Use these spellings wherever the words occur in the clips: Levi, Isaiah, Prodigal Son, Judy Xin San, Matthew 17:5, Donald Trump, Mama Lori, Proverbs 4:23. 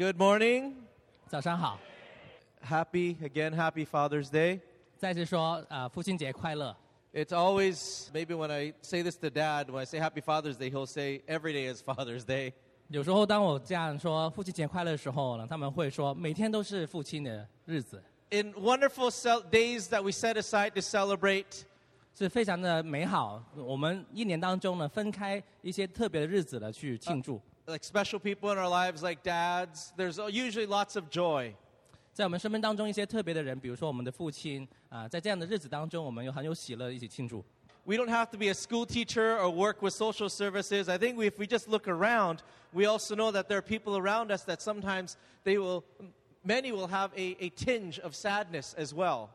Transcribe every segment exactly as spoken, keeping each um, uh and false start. Good morning. 早上好。Happy again, Happy Father's Day. 再次说，呃，父亲节快乐。It's always maybe when I say this to Dad, when I say Happy Father's Day, he'll say every day is Father's Day. 有时候当我这样说父亲节快乐的时候呢，他们会说每天都是父亲的日子。In wonderful days that we set aside to celebrate. 是非常的美好。我们一年当中呢，分开一些特别的日子呢去庆祝。Uh,Like special people in our lives, like dads, there's usually lots of joy. 在我们生命当中一些特别的人，比如说我们的父亲啊，在这样的日子当中，我们有很有喜乐一起庆祝。We don't have to be a school teacher or work with social services. I think if we just look around, we also know that there are people around us that sometimes they will, many will have a, a tinge of sadness as well.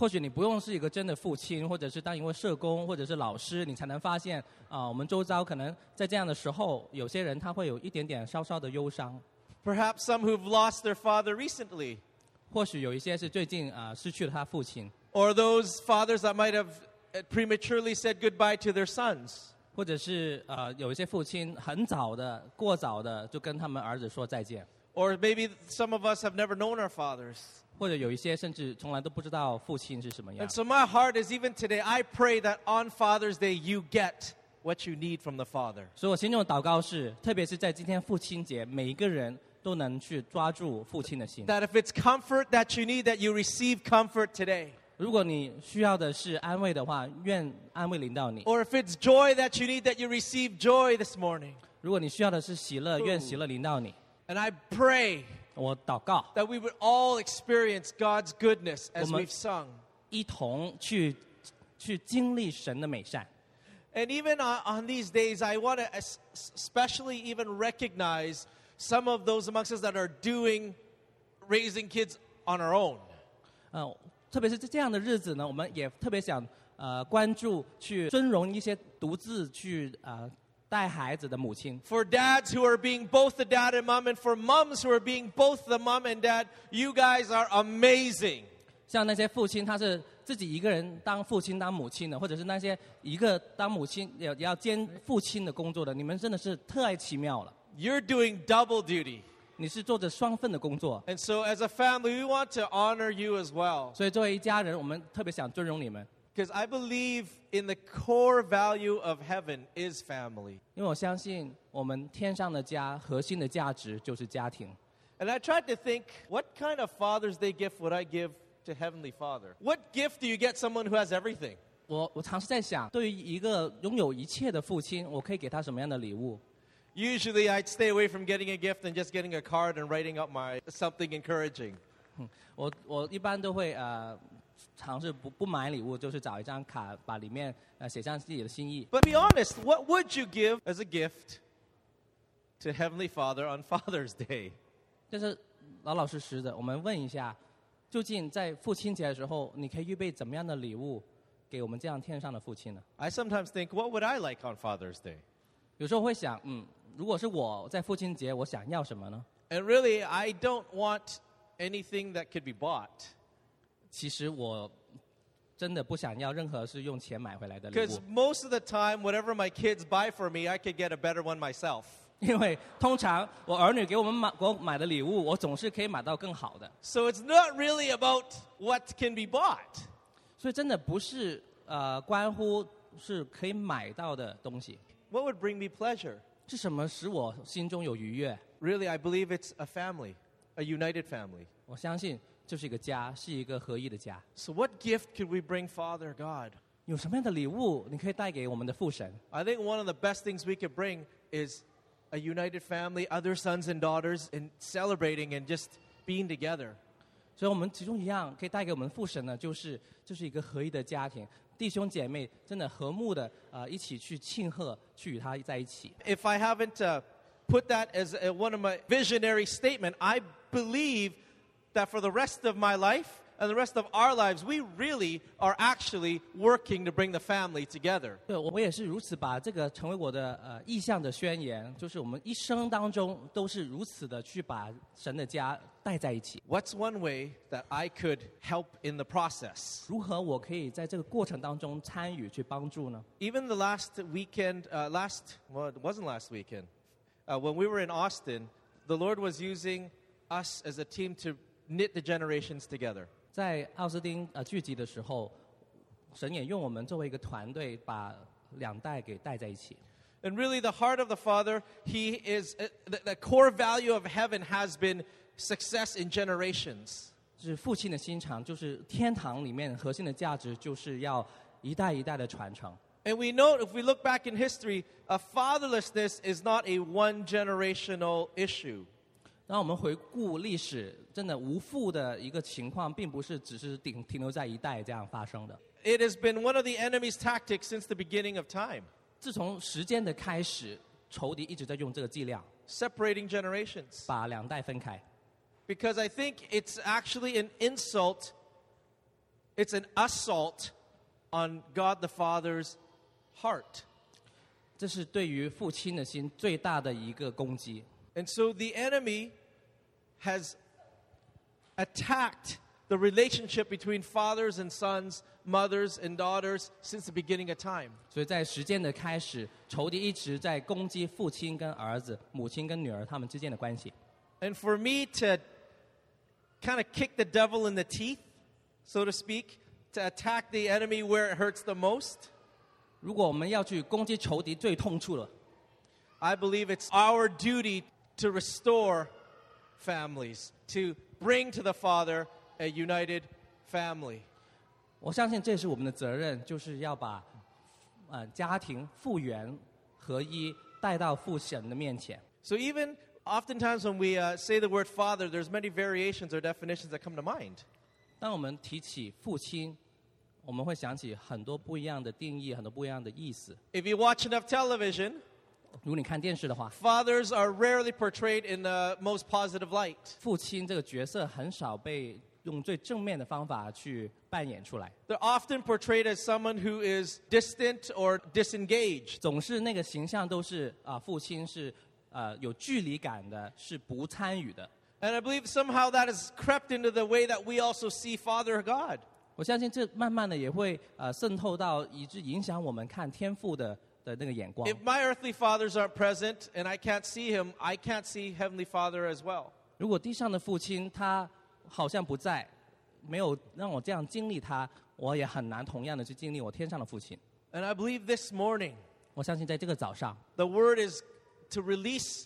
或许你不用是一个真的父亲，或者是当一位社工，或者是老师，你才能发现啊、呃，我们周遭可能在这样的时候，有些人他会有一点点稍稍的忧伤。Perhaps some who've lost their father recently. 或许有一些是最近啊、呃、失去了他父亲。Or those fathers that might have prematurely said goodbye to their sons. 或者是呃有一些父亲很早的、过早的就跟他们儿子说再见。Or maybe some of us have never known our fathers. 或者有一些甚至从来都不知道父亲是什么样。And so my heart is even today, I pray that on Father's Day you get what you need from the Father. 所以我心中的祷告是，特别是在今天父亲节，每一个人都能去抓住父亲的心。That if it's comfort that you need, that you receive comfort today. 如果你需要的是安慰的话，愿安慰临到你。Or if it's joy that you need, that you receive joy this morning. 如果你需要的是喜乐，愿喜乐临到你。And I pray. 我祷告 that we would all experience God's goodness as we've sung. 一同去去经历神的美善。And even on, on these days, I want to especially even recognize some of those amongst us that are doing raising kids on our own. 呃，特别是在这样的日子呢，我们也特别想呃关注去尊荣一些独自去啊。呃带孩子的母亲。For dads who are being both the dad and mom, and for moms who are being both the mom and dad, you guys are amazing. 像那些父亲，他是自己一个人当父亲、当母亲的，或者是那些一个当母亲也要兼父亲的工作的，你们真的是太奇妙了。You're doing double duty. 你是做着双份的工作。And so, as a family, we want to honor you as well. 所以，作为一家人，我们特别想尊荣你们。Because I believe in the core value of heaven is family. 因为我相信我们天上的家，核心的价值就是家庭。And I tried to think, what kind of Father's Day gift would I give to Heavenly Father? What gift do you get someone who has everything? 我我尝试在想，对于一个拥有一切的父亲，我可以给他什么样的礼物？Usually, I'd stay away from getting a gift and just getting a card and writing up my something encouraging. 我我一般都会呃。尝试不不买礼物，就是找一张卡，把里面呃写上自己的心意。But be honest, what would you give as a gift to Heavenly Father on Father's Day? 就是老老实实的，我们问一下，究竟在父亲节的时候，你可以预备怎么样的礼物给我们这样天上的父亲呢 ？I sometimes think, what would I like on Father's Day? 有时候会想，嗯，如果是我在父亲节，我想要什么呢 ？And really, I don't want anything that could be bought.其实我真的不想要任何是用钱买回来的礼物。Because most of the time, whatever my kids buy for me, I could get a better one myself. 因为通常我儿女给我们买给我买的礼物，我总是可以买到更好的。So it's not really about what can be bought. 所以真的不是呃关乎是可以买到的东西。What would bring me pleasure? 是什么使我心中有愉悦 ？Really, I believe it's a family, a united family. 我相信。就是一个家，是一个合一的家。So what gift could we bring Father God? 有什么样的礼物你可以带给我们的父神 ？I think one of the best things we could bring is a united family, other sons and daughters, and celebrating and just being together. 所以我们其中一样可以带给我们父神呢，就是就是一个合一的家庭，弟兄姐妹真的和睦的呃一起去庆贺，去与他在一起。If I haven't、uh, put that as a, one of my visionary statement, I believe.That for the rest of my life and the rest of our lives, we really are actually working to bring the family together. 对，我也是如此把这个成为我的呃意向的宣言，就是我们一生当中都是如此的去把神的家带在一起。What's one way that I could help in the process? 如何我可以在这个过程当中参与去帮助呢 ？Even the last weekend, uh, last well, it wasn't last weekend, uh, when we were in Austin. the Lord was using us as a team to knit the generations together. 在奥斯汀呃聚集的时候，神也用我们作为一个团队，把两代给带在一起。And really, the heart of the Father, He is the, the core value of heaven has been success in generations. 是父亲的心肠，就是天堂里面核心的价值，就是要一代一代的传承。And we know, if we look back in history, a fatherlessness is not a one-generational issue. 当我们回顾历史，真的无父的一个情况，并不是只是停停留在一代这样发生的。It has been one of the enemy's tactics since the beginning of time. 自从时间的开始，仇敌一直在用这个伎俩 ，separating generations， 把两代分开。Because I think it's actually an insult. It's an assault on God the Father's heart. 这是对于父亲的心最大的一个攻击。And so the enemy has attacked the relationship between fathers and sons, mothers and daughters since the beginning of time. 所以在时间的开始，仇敌一直在攻击父亲跟儿子、母亲跟女儿他们之间的关系。And for me to kind of kick the devil in the teeth, so to speak, to attack the enemy where it hurts the most. 如果我们要去攻击仇敌最痛处了 I believe it's our duty to restore families, to bring to the Father a united family. 我相信这是我们的责任，就是要把、呃、家庭复原合一带到父神的面前。 So even oftentimes when we、uh, say the word father, there's many variations or definitions that come to mind. 当我们提起父亲，我们会想起很多不一样的定义，很多不一样的意思。 If you watch enough television, 如果你看电视的话 fathers are rarely portrayed in the most positive light. 父亲这个角色很少被用最正面的方法去扮演出来 They're often portrayed as someone who is distant or disengaged. 总是那个形象都是、呃、父亲是、呃、有距离感的，是不参与的 And I believe somehow that has crept into the way that we also see Father God. 我相信这慢慢的也会、呃、渗透到以致影响我们看天父的If my earthly fathers aren't present and I can't see him, I can't see Heavenly Father as well. 如果地上的父亲他好像不在，没有让我这样经历他，我也很难同样的去经历我天上的父亲。And I believe this morning, 我相信在这个早上 the word is to release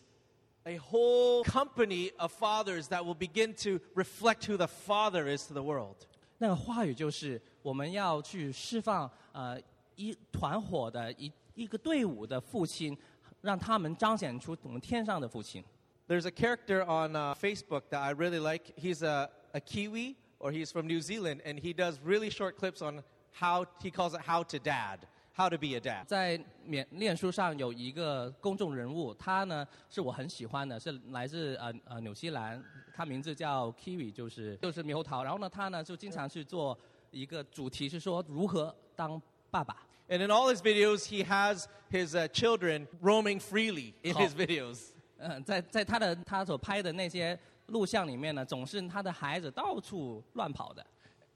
a whole company of fathers that will begin to reflect who the Father is to the world. 那个话语就是我们要去释放、呃、一团火的一一个队伍的父亲，让他们彰显出我们天上的父亲。There's a character on、uh, Facebook that I really like. He's a, a Kiwi, or he's from New Zealand, and he does really short clips on how he calls it "how to dad", how to be a dad. 在脸书上有一个公众人物，他呢是我很喜欢的，是来自呃呃纽西兰，他名字叫 Kiwi， 就是就是猕猴桃。然后呢，他呢就经常去做一个主题，是说如何当爸爸。And in all his videos, he has his uh, children roaming freely in his videos. 在在他的他所拍的那些录像里面呢，总是他的孩子到处乱跑的。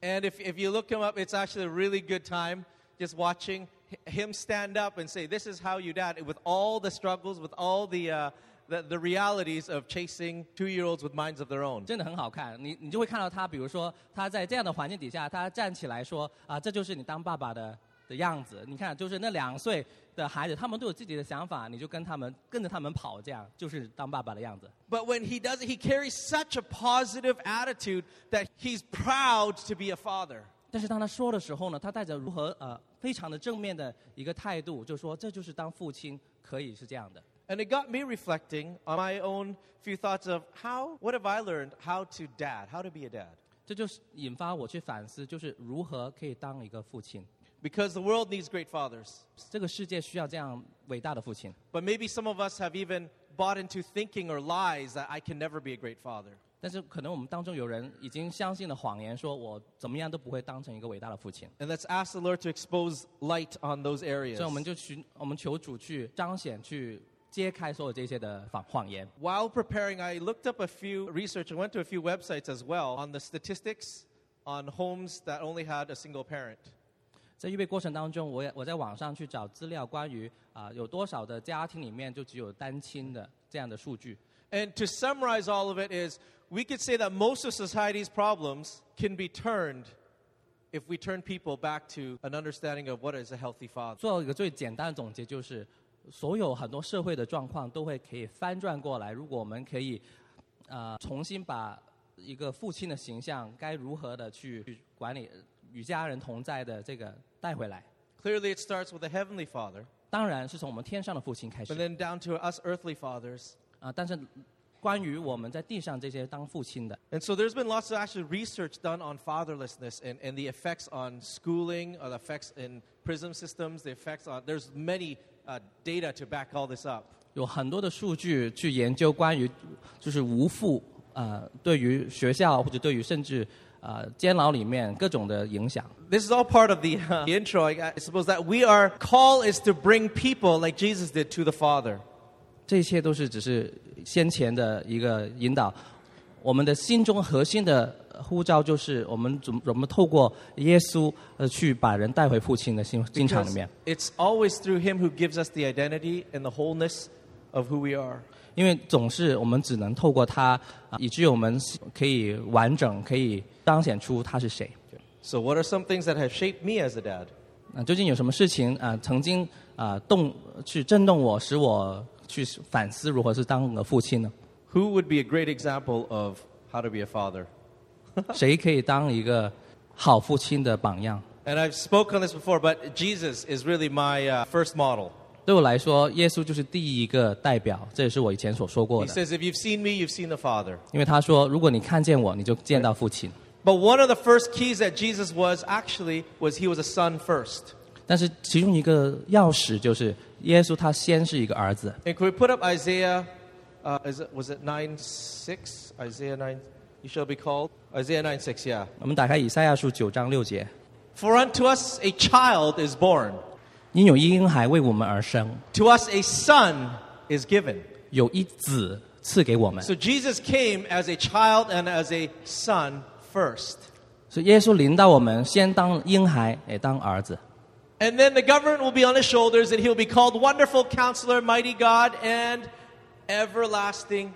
And if if you look him up, it's actually a really good time just watching him stand up and say, "This is how you dad," with all the struggles, with all the uh, the, the realities of chasing two-year-olds with minds of their own. 真的很好看，你你就会看到他，比如说他在这样的环境底下，他站起来说：“啊，这就是你当爸爸的。”的样子，你看，就是那两岁的孩子，他们都有自己的想法，你就跟他们跟着他们跑，这样就是当爸爸的样子。But when he does it, he carries such a positive attitude that he's proud to be a father. 但是当他说的时候呢，他带着如何呃非常的正面的一个态度，就说这就是当父亲可以是这样的。And it got me reflecting on my own few thoughts of how, what have I learned how to dad, how to be a dad. 这就是引发我去反思，就是如何可以当一个父亲。Because the world needs great fathers. 这个世界需要这样伟大的父亲。But maybe some of us have even bought into thinking or lies that I can never be a great father. 但是可能我们当中有人已经相信了谎言，说我怎么样都不会当成一个伟大的父亲。And let's ask the Lord to expose light on those areas. 所以我们就去，我们求主去彰显，去揭开所有这些的谎言。While preparing, I looked up a few research and went to a few websites as well on the statistics on homes that only had a single parent.在预备过程当中，我也我在网上去找资料，关于啊、呃、有多少的家庭里面就只有单亲的这样的数据。And to summarize all of it is, we could say that most of society's problems can be turned if we turn people back to an understanding of what is a healthy father. 做一个最简单的总结就是，所有很多社会的状况都会可以翻转过来。如果我们可以，呃，重新把一个父亲的形象该如何的去管理与家人同在的这个带回来。Clearly, it starts with the heavenly father. 当然是从我们天上的父亲开始。But then down to us earthly fathers. 啊，但是。关于我们在地上这些当父亲的。And so there's been lots of actually research done on fatherlessness and, and the effects on schooling, or the effects in prison systems, the effects on, there's many uh, data to back all this up. 有很多的数据去研究关于就是无父呃对于学校或者对于甚至呃监牢里面各种的影响。This is all part of the, uh, the intro. I suppose that we are call is to bring people like Jesus did to the Father. 这一切都是只是先前的一个引导，我们的心中核心的呼召就是我们怎么透过耶稣呃去把人带回父亲的心心肠里面。It's always through Him who gives us the identity and the wholeness of who we are. 因为总是我们只能透过他，以至于我们可以完整，可以彰显出他是谁。So what are some things that have shaped me as a dad? 啊，究竟有什么事情啊曾经啊动去震动我，使我。去反思如何是当个父亲呢 ？Who would be a great example of how to be a father？ 谁可以当一个好父亲的榜样 ？And I've spoken this before, but Jesus is really my、uh, first model. 对我来说，耶稣就是第一个代表，这也是我以前所说过的。He says, "If you've seen me, you've seen the Father." 因为他说，如果你看见我，你就见到父亲。But one of the first keys that Jesus was actually was he was a son first. 但是其中一个钥匙就是。耶稣他先是一个儿子。And could we put up Isaiah, uh, is it, was it nine six? Isaiah nine, you shall be called. Isaiah nine six, yeah. 我们打开以赛亚书九章六节。For unto us a child is born. 因有一婴孩为我们而生。To us a son is given. 有一子赐给我们。So Jesus came as a child and as a son first. 所以耶稣临到我们，先当婴孩，也当儿子。And then the government will be on his shoulders, and he'll be called Wonderful Counselor, Mighty God, and Everlasting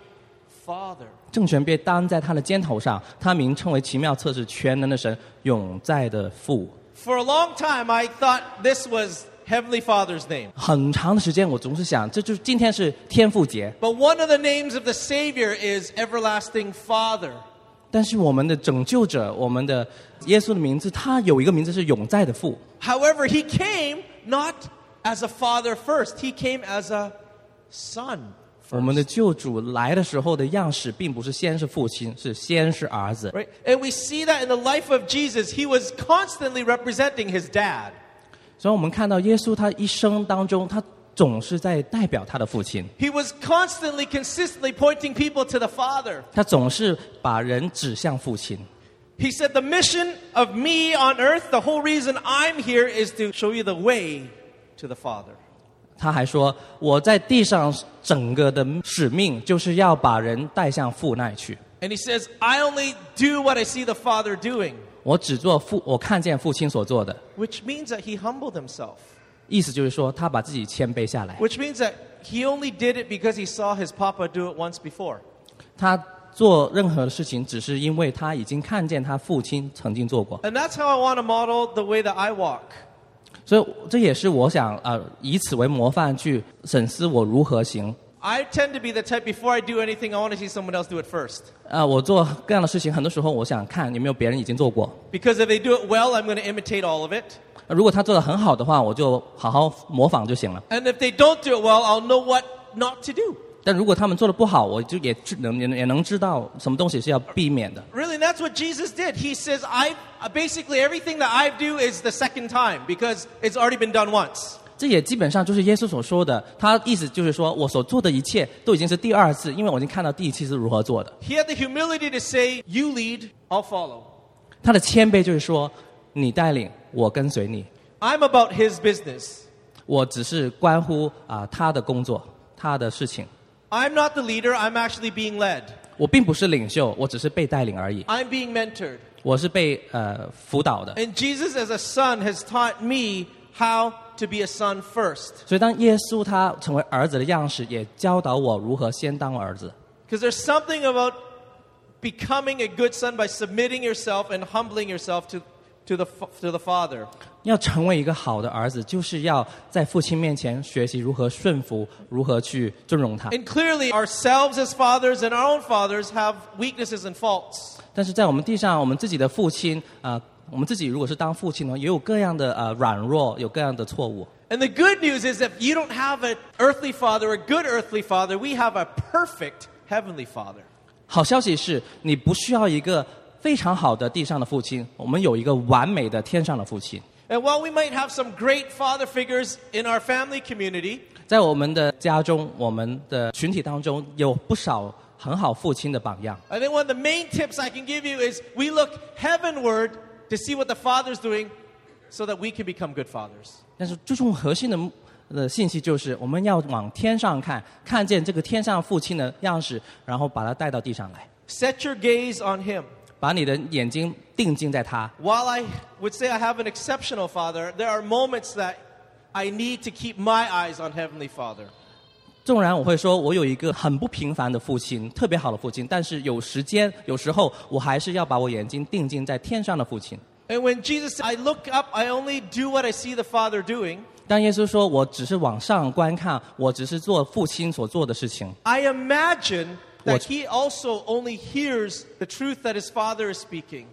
Father. 政权被担在他的肩头上，他名称为奇妙策士、全能的神、永在的父。For a long time, I thought this was Heavenly Father's name. 很长的时间，我总是想，这就是今天是天父节。But one of the names of the Savior is Everlasting Father. 但是我们的拯救者，我们的耶稣的名字，他有一个名字是永在的父。However, he came not as a father first, he came as a son first. 我们的救主来的时候的样式并不是先是父亲，是先是儿子。Right? And we see that in the life of Jesus, he was constantly representing his dad. 所以我们看到耶稣他一生当中，他总是在代表他的父亲。He was constantly, consistently pointing people to the Father. 他总是把人指向父亲。He said, the mission of me on earth, the whole reason I'm here is to show you the way to the Father. 他还说，我在地上整个的使命就是要把人带向父那去。And he says, I only do what I see the Father doing. 我只做父，我看见父亲所做的。Which means that he humbled himself. 意思就是说，他把自己谦卑下来。Which means that he only did it because he saw his papa do it once before. 他做任何的事情只是因为他已经看见他父亲曾经做过。And that's how I want to model the way that I walk. 所以这也是我想呃以此为模范去审视我如何行。I tend to be the type before I do anything I want to see someone else do it first. 呃我做各样的事情很多时候我想看有没有别人已经做过。Because if they do it well, I'm going to imitate all of it. 如果他做得很好的话，我就好好模仿就行了。And if they don't do it well, I'll know what not to do.但如果他们做得不好，我就也能也能知道什么东西是要避免的。Really, that's what Jesus did. He says, "I basically everything that I do is the second time because it's already been done once." 这也基本上就是耶稣所说的，他意思就是说我所做的一切都已经是第二次，因为我已经看到第一次是如何做的。He had the humility to say, "You lead, I'll follow." 他的谦卑就是说，你带领，我跟随你。I'm about his business. 我只是关乎啊、呃、他的工作，他的事情。I'm not the leader, I'm actually being led. 我并不是领袖，我只是被带领而已。I'm being mentored. 我是被呃辅导的。And Jesus as a son has taught me how to be a son first. 所以当耶稣他成为儿子的样式，也教导我如何先当儿子。Because there's something about becoming a good son by submitting yourself and humbling yourself to to the to the Father. 要成为一个好的儿子，就是要在父亲面前学习如何顺服，如何去尊荣他。And clearly, ourselves as fathers and our own fathers have weaknesses and faults. 但是在我们地上，我们自己的父亲啊、呃，我们自己如果是当父亲呢，也有各样的呃软弱，有各样的错误。And the good news is, if you don't have an earthly father, a good earthly father, we have a perfect heavenly father. 好消息是，你不需要一个非常好的地上的父亲，我们有一个完美的天上的父亲。And while we might have some great father figures in our family community, 在我们的家中，我们的群体当中有不少很好父亲的榜样。I think one of the main tips I can give you is we look heavenward to see what the Father's doing, so that we can become good fathers. 但是最重核心的。的信息就是我们要往天上看，看见这个天上父亲的样式，然后把它带到地上来。Set your gaze on him. 把你的眼睛定睛在他。While I would say I have an exceptional father, there are moments that I need to keep my eyes on Heavenly Father. 纵然我会说我有一个很不平凡的父亲，特别好的父亲，但是有时间，有时候我还是要把我眼睛定睛在天上的父亲。And when Jesus said, I look up, I only do what I see the Father doing. 当耶稣说我只是往上观看，我只是做父亲所做的事情。I imagine that he also only hears the truth that his father is speaking.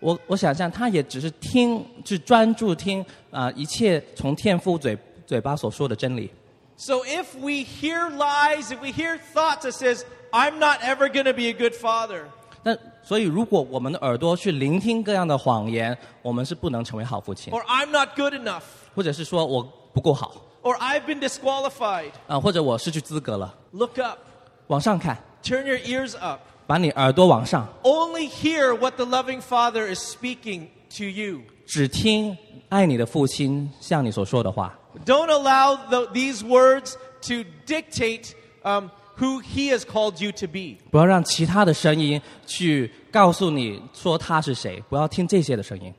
我我想象他也只是听，只专注听啊、呃、一切从天父嘴嘴巴所说的真理。So if we hear lies, if we hear thoughts that says, I'm not ever going to be a good father. 那所以如果我们的耳朵去聆听各样的谎言，我们是不能成为好父亲。Or I'm not good enough. 或者是说我不够好 Or I've been disqualified. 啊，或者我失去资格了 Look up. 往上看 Turn your ears up. 把你耳朵往上 Only hear what the loving Father is speaking to you. 只听爱你的父亲向你所说的话 Don't allow the, these words to dictate um, who he has called you to be. 不要让其他的声音去告诉你说他是谁不要听这些的声音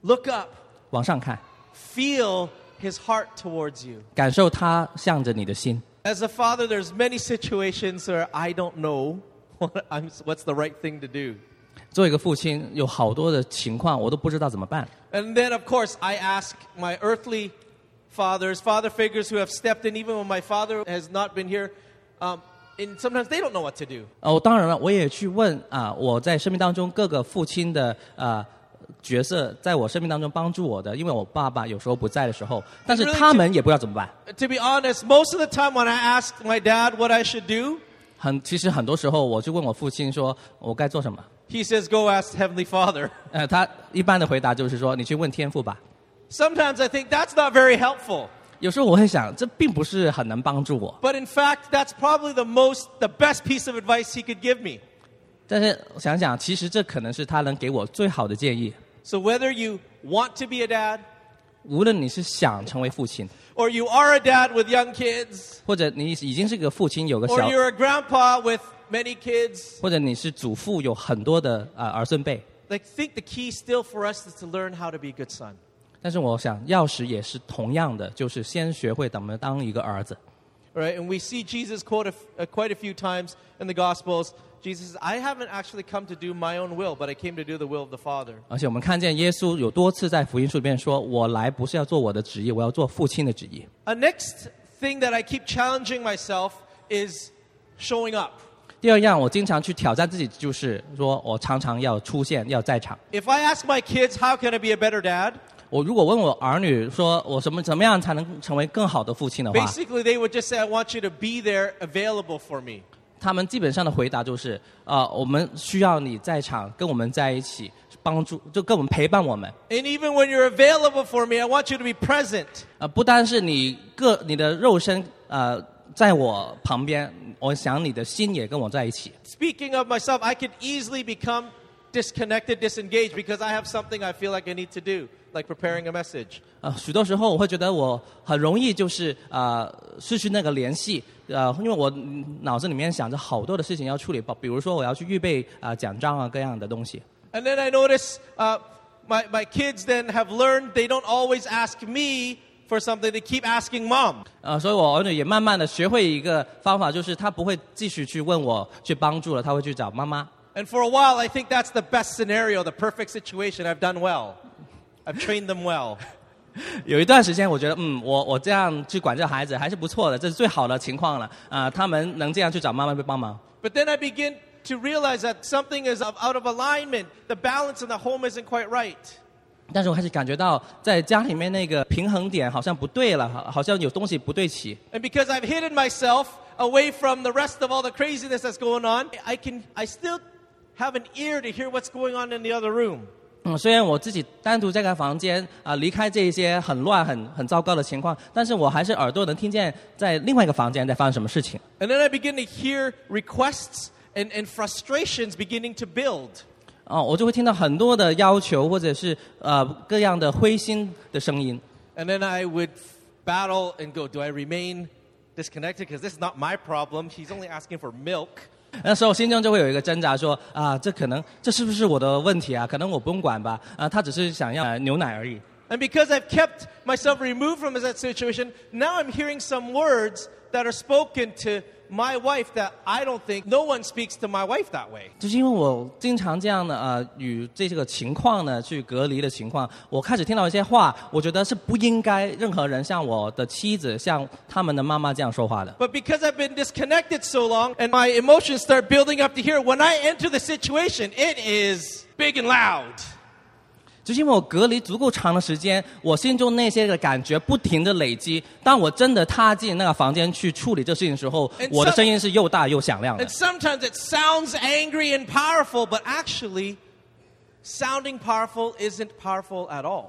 Look up. 往上看Feel his heart towards you. 感受他向着你的心。As a father, there's many situations where I don't know what I'm, what's the right thing to do. 作为一个父亲，有好多的情况我都不知道怎么办。And then, of course, I ask my earthly fathers, father figures who have stepped in, even when my father has not been here. Um, and sometimes they don't know what to do. 哦，当然了，我也去问啊，我在生命当中各个父亲的啊。角色在我生命当中帮助我的，因为我爸爸有时候不在的时候，但是他们也不知道怎么办。To be honest, most of the time when I ask my dad what I should do, 很其实很多时候我就问我父亲说我该做什么。He says, "Go ask Heavenly Father." 呃，他一般的回答就是说你去问天父吧。Sometimes I think that's not very helpful. 有时候我会想这并不是很能帮助我。But in fact, that's probably the most, the best piece of advice he could give me. 但是想想，其实这可能是他能给我最好的建议。So whether you want to be a dad, 无论你是想成为父亲 or you are a dad with young kids, 或者你已经是个父亲有个小 or you're a grandpa with many kids, 或者你是祖父有很多的、呃、儿孙辈 I think the key still for us is to learn how to be a good son. 但是我想钥匙也是同样的就是先学会怎么当一个儿子 right, And we see Jesus quote a, uh, quite a few times in the Gospels Jesus says, I haven't actually come to do my own will, but I came to do the will of the Father. 而且我们看见耶稣有多次在福音书里面说，我来不是要做我的旨意，我要做父亲的旨意。The next thing that I keep challenging myself is showing up. 第二样，我经常去挑战自己，就是说我常常要出现，要在场。If I ask my kids, how can I be a better dad? 我如果问我儿女说我什么怎么样才能成为更好的父亲的话 Basically, they would just say, I want you to be there, available for me.他们基本上的回答就是啊、呃，我们需要你在场，跟我们在一起，帮助就跟我们陪伴我们。And even when you're available for me, I want you to be present. 呃，不单是你个你的肉身呃在我旁边，我想你的心也跟我在一起。Speaking of myself, I could easily become disconnected, disengaged because I have something I feel like I need to do, like preparing a message. 呃，许多时候我会觉得我很容易就是呃失去那个联系。呃，因为我脑子里面想着好多的事情要处理，比如说我要去预备啊、呃、奖章啊各样的东西。And then I notice, uh, my my kids then have learned they don't always ask me for something, they keep asking mom. 呃，所以我儿女也慢慢的学会一个方法，就是他不会继续去问我去帮助了，他会去找妈妈。And for a while, I think that's the best scenario, the perfect situation. I've done well. I've trained them well. 有一段时间，我觉得，嗯，我我这样去管教孩子还是不错的，这是最好的情况了。啊、呃，他们能这样去找妈妈去帮忙。But then I begin to realize that something is out of alignment. The balance in the home isn't quite right. 但是我开始感觉到，在家里面那个平衡点好像不对了，好像有东西不对齐。And because I've hidden myself away from the rest of all the craziness that's going on, I can, I still have an ear to hear what's going on in the other room. 嗯，虽然我自己单独在个房间啊、呃，离开这些很乱、很很糟糕的情况，但是我还是耳朵能听见在另外一个房间在发生什么事情。And then I begin to hear requests and and frustrations beginning to build. 哦，我就会听到很多的要求，或者是呃各样的灰心的声音。And then I would battle and go, do I remain disconnected? Because this is not my problem. She's only asking for milk. 那时候心中就会有一个挣扎说，说啊，这可能这是不是我的问题啊？可能我不用管吧，啊，他只是想要、呃、牛奶而已。And because I've kept myself removed from that situation, now I'm hearing some words that are spoken to my wife that I don't think no one speaks to my wife that way. 就是因为我经常这样的呃与这个情况呢去隔离的情况，我开始听到一些话，我觉得是不应该任何人像我的妻子、像他们的妈妈这样说话的。But because I've been disconnected so long, and my emotions start building up to here, when I enter the situation, it is big and loud. 就是因为我隔离足够长的时间，我心中那些的感觉不停地累积。当我真的踏进那个房间去处理这事情的时候， some, 我的声音是又大又响亮的。And sometimes it sounds angry and powerful, but actually, sounding powerful isn't powerful at all.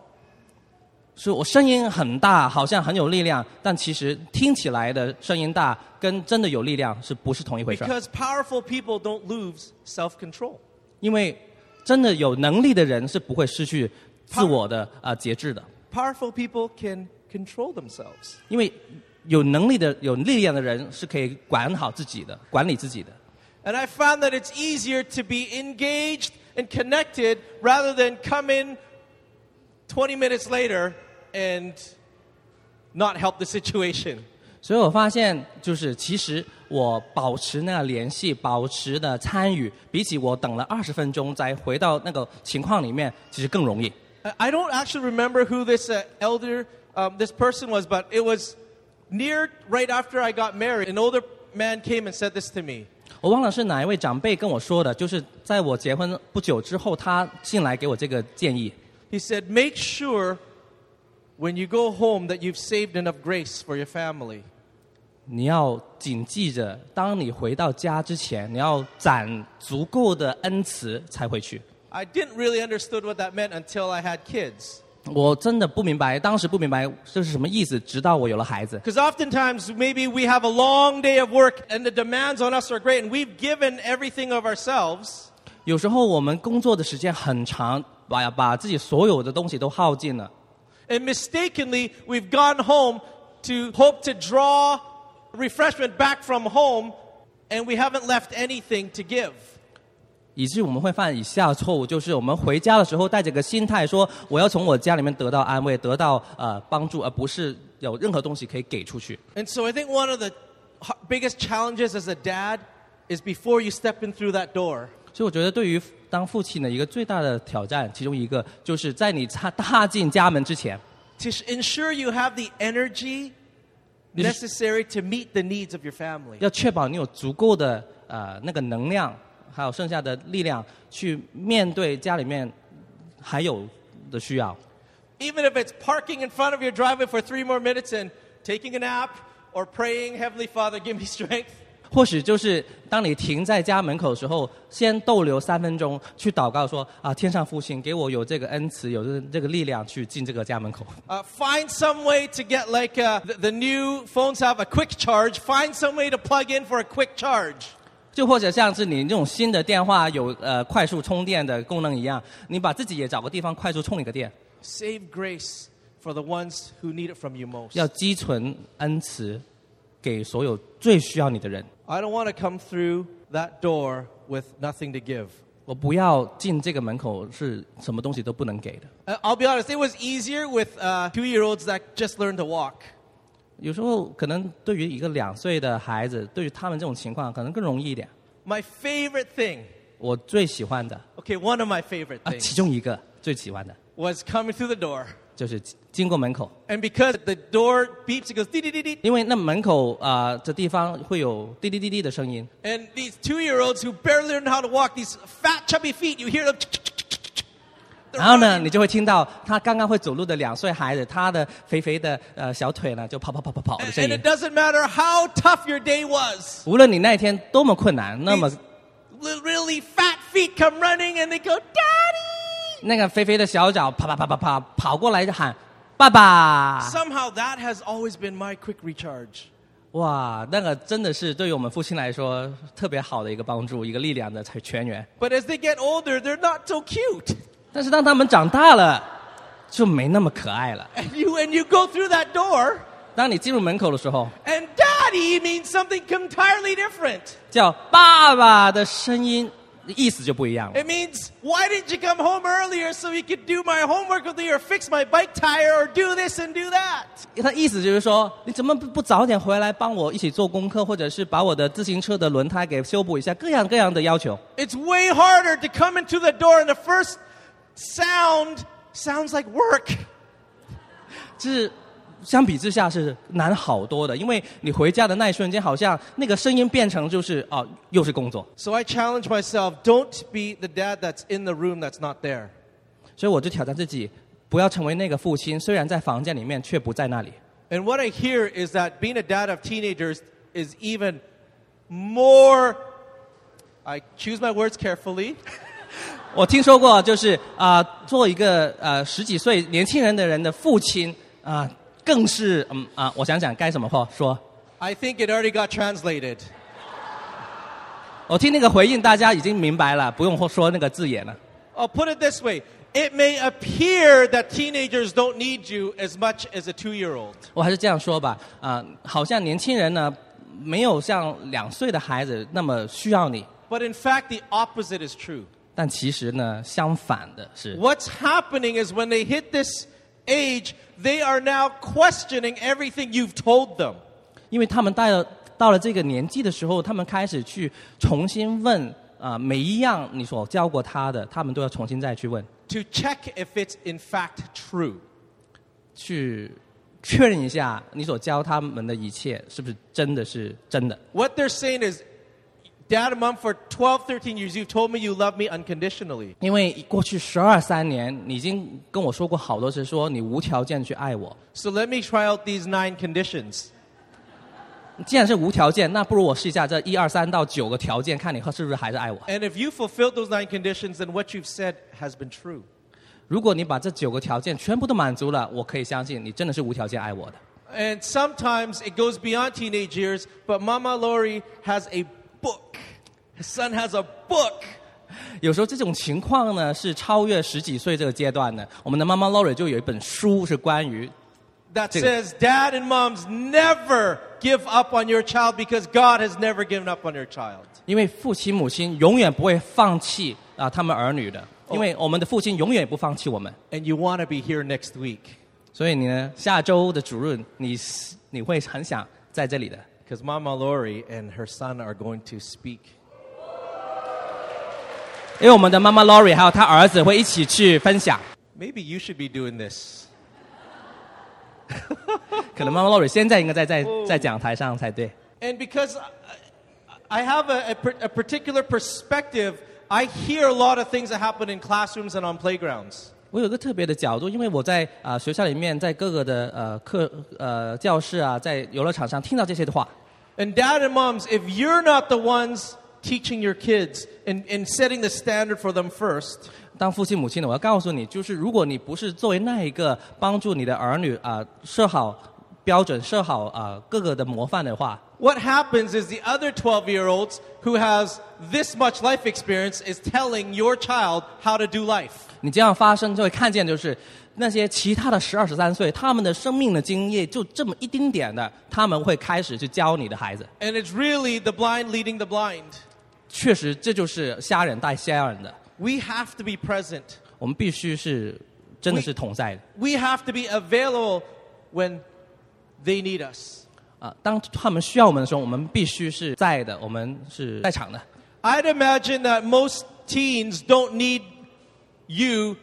所以我声音很大，好像很有力量，但其实听起来的声音大跟真的有力量是不是同一回事 ？Because powerful people don't lose self-control. 因为真的有能力的人是不会失去自我的啊节制的。Powerful people can control themselves. 因为有能力的、有力量的人是可以管好自己的、管理自己的。And I found that it's easier to be engaged and connected rather than come in twenty minutes later and not help the situation. 所以我发现，就是其实我保持那个联系，保持的参与，比起我等了二十分钟再回到那个情况里面，其实更容易。I don't actually remember who this uh, elder, um, this person was, but it was near right after I got married. An older man came and said this to me. 我忘了是哪一位长辈跟我说的，就是在我结婚不久之后，他进来给我这个建议。He said, "Make sure when you go home that you've saved enough grace for your family." 你要谨记着，当你回到家之前，你要攒足够的恩慈才回去。I didn't really understood what that meant until I had kids. 我真的不明白，当时不明白这是什么意思，直到我有了孩子。Because oftentimes maybe we have a long day of work and the demands on us are great and we've given everything of ourselves. 有时候我们工作的时间很长，把把自己所有的东西都耗尽了。And mistakenly we've gone home to hope to draw refreshment back from home, and we haven't left anything to give. 以致我们会犯以下错误，就是我们回家的时候带着个心态说，我要从我家里面得到安慰，得到呃帮助，而不是有任何东西可以给出去。And so I think one of the biggest challenges as a dad is before you step in through that door. 所以我觉得对于当父亲的一个最大的挑战，其中一个就是在你踏踏进家门之前。To ensure you have the energy necessary to meet the needs of your family. 要确保你有足够的呃那个能量，还有剩下的力量去面对家里面还有的需要。Even if it's parking in front of your driveway for three more minutes and taking a nap or praying, Heavenly Father, give me strength. 或许就是当你停在家门口的时候，先逗留三分钟，去祷告说啊，天上父亲，给我有这个恩慈，有这个力量去进这个家门口。Uh, find some way to get like a, the, the new phones have a quick charge. Find some way to plug in for a quick charge. 就或者像是你那种新的电话有呃快速充电的功能一样，你把自己也找个地方快速充一个电。Save grace for the ones who need it from you most. 要积存恩慈，给所有最需要你的人。I don't want to come through that door with nothing to give. 我不要进这个门口是什么东西都不能给的。Uh, I'll be honest, it was easier with uh, two-year-olds that just learned to walk. 有时候可能对于一个两岁的孩子，对于他们这种情况可能更容易一点。My favorite thing. 我最喜欢的。Okay, one of my favorite things. 啊，其中一个最喜欢的。Was coming through the door. 就是经过门口。And because the door beeps, it goes dee dee dee dee. 因为那门口啊，这地方会有滴滴滴滴的声音。And these two-year-olds who barely learned how to walk, these fat, chubby feet, you hear them. 然后呢，你就会听到他刚刚会走路的两岁孩子，他的肥肥的呃小腿呢，就跑跑跑跑跑的声音。And it doesn't matter how tough your day was. 无论你那一天多么困难，那么 really fat feet come running and they go, Daddy. 那个肥肥的小脚啪啪啪啪啪跑过来喊爸爸。Somehow that has always been my quick recharge. 哇，那个真的是对于我们父亲来说特别好的一个帮助，一个力量的泉源。But as they get older, they're not so cute. 但是当他们长大了，就没那么可爱了。And you, and you go through that door. 当你进入门口的时候 ，And Daddy means something entirely different. 叫爸爸的声音意思就不一样了。It means why didn't you come home earlier so you could do my homework with me or fix my bike tire or do this and do that? 他意思就是说，你怎么不早点回来帮我一起做功课，或者是把我的自行车的轮胎给修补一下？各样各样的要求。It's way harder to come into the door in the first.Sound sounds like work. 是相比之下是难好多的，因为你回家的那一瞬间，好像那个声音变成就是啊，又是工作。So I challenge myself, don't be the dad that's in the room that's not there. 所以我就挑战自己，不要成为那个父亲，虽然在房间里面，却不在那里。And what I hear is that being a dad of teenagers is even more. I choose my words carefully. 我听说过，就是啊、呃，做一个呃十几岁年轻人的人的父亲啊、呃，更是嗯啊、呃，我想想该怎么说。I think it already got translated. 我听那个回应，大家已经明白了，不用说那个字眼了。I'll put it this way: It may appear that teenagers don't need you as much as a two-year-old. 我还是这样说吧，啊、呃，好像年轻人呢，没有像两岁的孩子那么需要你。But in fact, the opposite is true.但其实呢，相反的是 What's happening is when they hit this age, they are now questioning everything you've told them. 因为他们到了到了这个年纪的时候，他们开始去重新问啊、呃，每一样你所教过他的，他们都要重新再去问。To check if it's in fact true. 去确认一下你所教他们的一切是不是真的是真的。What they're saying is.Dad and mom, for twelve, thirteen years, you've told me you love me unconditionally. 因为过去十二三年，你已经跟我说过好多次，说你无条件去爱我。So let me try out these nine conditions. 既然是无条件，那不如我试一下这一二三到九个条件，看你是不是还是爱我。And if you fulfilled those nine conditions, then what you've said has been true. 如果你把这九个条件全部都满足了，我可以相信你真的是无条件爱我的。And sometimes it goes beyond teenage years, but Mama Lori has a book. His son has a book. 有时候这种情况呢是超越十几岁这个阶段的。我们的妈妈 Lori 就有一本书是关于、这个、That says dad and moms never give up on your child because God has never given up on your child. 因为父亲母亲永远不会放弃啊他们儿女的，因为我们的父亲永远不放弃我们。And you want to be here next week. 所以你呢，下周的主任，你你会很想在这里的。Because Mama Lori and her son are going to speak. 因为我们的妈妈 Lori 还有她儿子会一起去分享。Maybe you should be doing this. 可能妈妈 Lori 现在应该在在在讲台上才对。And because I have a, a particular perspective, I hear a lot of things that happen in classrooms and on playgrounds.我有一个特别的角度，因为我在啊、呃、学校里面，在各个的呃课呃教室啊，在游乐场上听到这些的话。And dad and moms, if you're not the ones teaching your kids and and setting the standard for them first， 当父亲母亲的，我要告诉你，就是如果你不是作为那一个帮助你的儿女啊、呃、设好标准、设好啊、呃、各个的模范的话 ，What happens is the other twelve-year-olds who has this much life experience is telling your child how to do life.你这样发生就会看见，就是那些其他的十二十三岁，他们的生命的经验就这么一丁点的，他们会开始去教你的孩子。And it's really the blind leading the blind. 确实这就是虾仁带虾仁的。We have to be present. 我们必须是真的是同在的。We have to be available when they need us. 啊，当他们需要我们的时候，我们必须是在的，我们是在场的。I'd imagine that most teens don't need you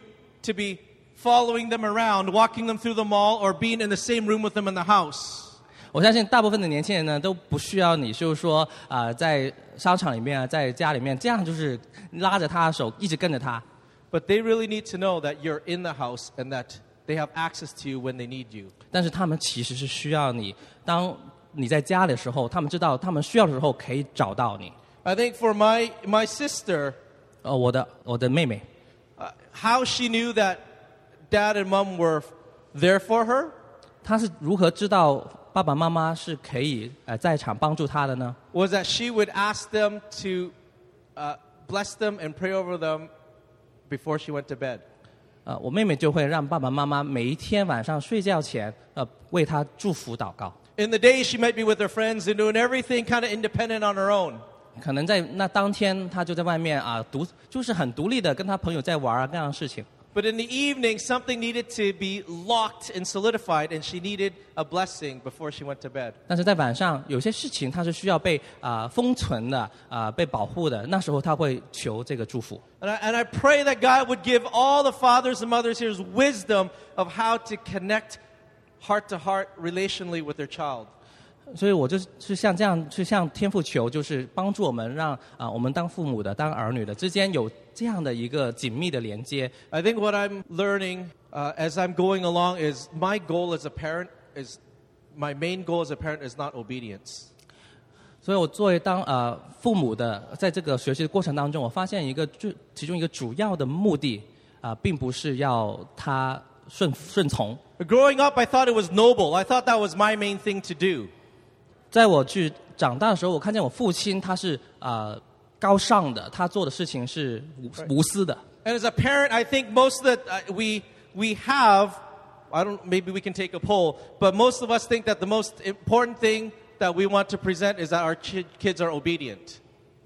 to be following them around, walking them through the mall, or being in the same room with them in the house. 我相信大部分的年轻人呢都不需要你，就是说啊、呃，在商场里面啊，在家里面，这样就是拉着他的手，一直跟着他。But they really need to know that you're in the house and that they have access to you when they need you. 但是他们其实是需要你，当你在家的时候，他们知道他们需要的时候可以找到你。I think for my my sister, 呃，我的我的妹妹， uh, how she knew that Dad and Mom were there for her? 她是如何知道？爸爸妈妈是可以呃在场帮助他的呢。Was that she would ask them to、uh, bless them and pray over them before she went to bed? 呃，我妹妹就会让爸爸妈妈每一天晚上睡觉前呃为她祝福祷告。In the day, she might be with her friends and doing everything kind of independent on her own. 可能在那当天，她就在外面啊独就是很独立的跟她朋友在玩啊各样的事情。But in the evening, something needed to be locked and solidified, and she needed a blessing before she went to bed. 但是在晚上，有些事情它是需要被啊、呃、封存的啊、呃、被保护的，那时候她会求这个祝福。And I, and I pray that God would give all the fathers and mothers here wisdom of how to connect heart-to-heart relationally with their child. 所以我就是像这样，是向天父求，就是帮助我们让，让、呃、啊我们当父母的、当儿女的之间有这样的一个紧密的连接。I think what I'm learning、uh, as I'm going along is my goal as a parent is my main goal as a parent is not obedience. 所以我作为当呃父母的，在这个学习的过程当中，我发现一个最其中一个主要的目的啊、呃，并不是要他顺顺从。Growing up, I thought it was noble. I thought that was my main thing to do.在我去长大的时候，我看见我父亲他是啊、呃、高尚的，他做的事情是无无私的。And as a parent, I think most that we we have, I don't maybe we can take a poll, but most of us think that the most important thing that we want to present is that our kids are obedient.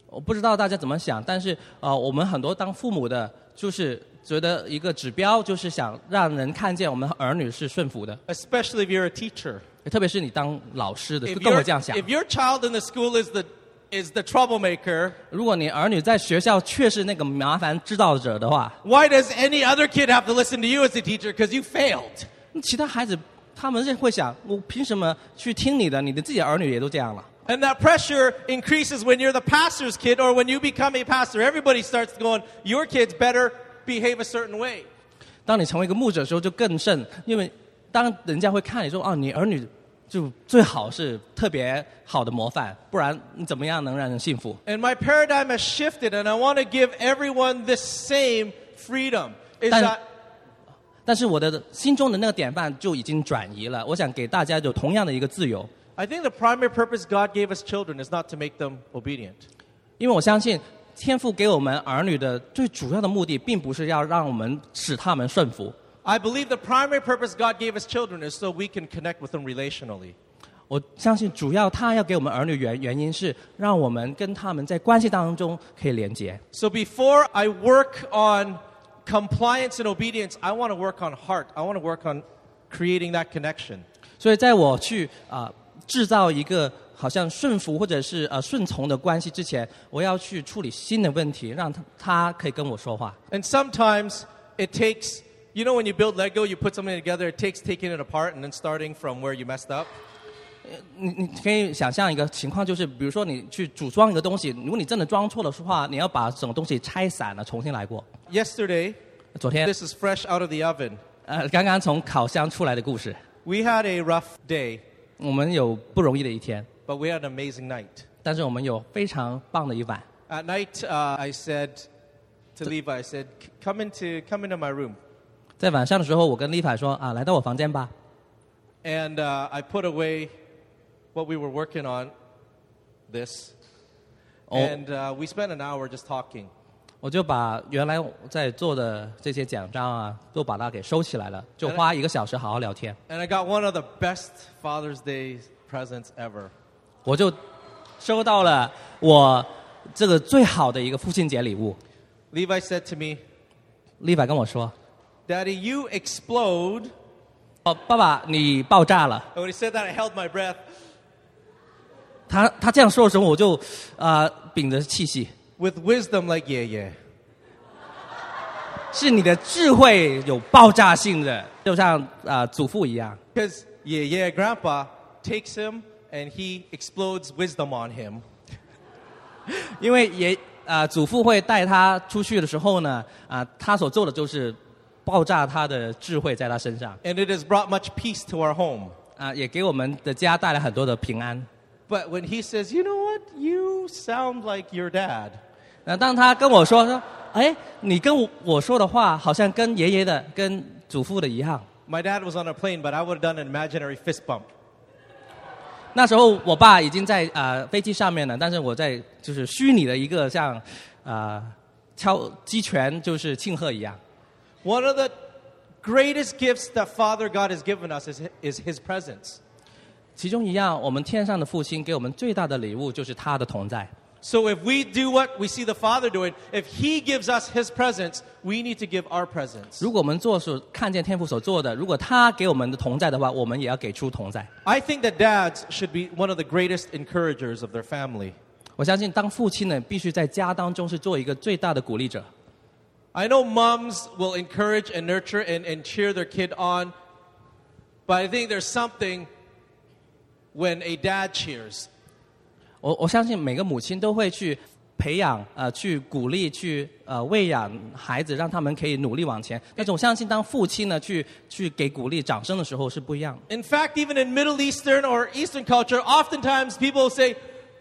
我不知道大家怎么想，但是啊、呃，我们很多当父母的，就是觉得一个指标就是想让人看见我们儿女是顺服的。Especially if you're a teacher.特别是你当老师的，更会这样想。If your child in the school is the is the troublemaker， 如果你儿女在学校却是那个麻烦制造者的话 ，Why does any other kid have to listen to you as a teacher because you failed？ 其他孩子他们会想，我凭什么去听你的？你的自己的儿女也都这样了。And that pressure increases when you're the pastor's kid or when you become a pastor. Everybody starts going, your kids better behave a certain way. 当你成为一个牧者的时候，就更甚，因为当人家会看你说，哦，你儿女。就最好是特别好的模范，不然你怎么样能让人幸福 ？And my paradigm has shifted, and I want to give everyone the same freedom. Is that? 但是我的心中的那个典范就已经转移了。我想给大家有同样的一个自由。I think the primary purpose God gave us children is not to make them obedient. 因为我相信天父给我们儿女的最主要的目的，并不是要让我们使他们顺服。I believe the primary purpose God gave us children is so we can connect with them relationally. 我相信主要他要给我们儿女原原因是让我们跟他们在关系当中可以连结。So before I work on compliance and obedience, I want to work on heart. I want to work on creating that connection. 所以在我去啊、呃、制造一个好像顺服或者是呃顺从的关系之前，我要去处理新的问题，让他他可以跟我说话。And sometimes it takes You know when you build Lego, you put something together, it takes taking it apart and then starting from where you messed up? 你你可以想象一个情况就是比如说你去组装一个东西如果你真的装错了的话你要把整个东西拆散了重新来过。Yesterday, 昨天 this is fresh out of the oven. 呃刚刚从烤箱出来的故事。We had a rough day. 我们有不容易的一天。But we had an amazing night. 但是我们有非常棒的一晚。At night,、uh, I said to Levi, I said, come into, come into my room.在晚上的时候，我跟Levi说啊，来到我房间吧。And、uh, I put away what we were working on, this, and、uh, we spent an hour just talking. 我就把原来在做的这些奖章啊，都把它给收起来了，就花一个小时好好聊天。And I got one of the best Father's Day presents ever. 我就收到了我这个最好的一个父亲节礼物。Levi said to me, Levi 跟我说 ，Daddy, you explode. 哦，爸爸，你爆炸了。And when he said that, I held my breath. 他他这样说的时候，我就啊、呃、屏着气息。With wisdom like yeah yeah. 是你的智慧有爆炸性的，就像啊、呃、祖父一样。Because yeah yeah, grandpa takes him and he explodes wisdom on him. 因为也啊、呃，祖父会带他出去的时候呢，啊、呃，他所做的就是爆炸他的智慧在他身上。And it has brought much peace to our home. 啊、呃，也给我们的家带来很多的平安。But when he says, you know what, you sound like your dad. 那当他跟我说说，哎，你跟我说的话好像跟爷爷的、跟祖父的一样。My dad was on a plane, but I would have done an imaginary fist bump. 那时候我爸已经在呃飞机上面了，但是我在就是虚拟的一个像呃敲击拳，就是庆贺一样。One of the greatest gifts that Father God has given us is is His presence. 其中一样，我们天上的父亲给我们最大的礼物就是他的同在。So if we do what we see the Father doing, if He gives us His presence, we need to give our presence. 如果我们做所看见天父所做的，如果他给我们的同在的话，我们也要给出同在。I think that dads should be one of the greatest encouragers of their family. 我相信当父亲呢，必须在家当中是做一个最大的鼓励者。I know moms will encourage and nurture and, and cheer their kid on, but I think there's something when a dad cheers. 我我相信每个母亲都会去培养、呃、去鼓励、去呃喂养孩子，让他们可以努力往前。但是我相信，当父亲呢去去给鼓励、掌声的时候是不一样的。In fact, even in Middle Eastern or Eastern culture, oftentimes people say,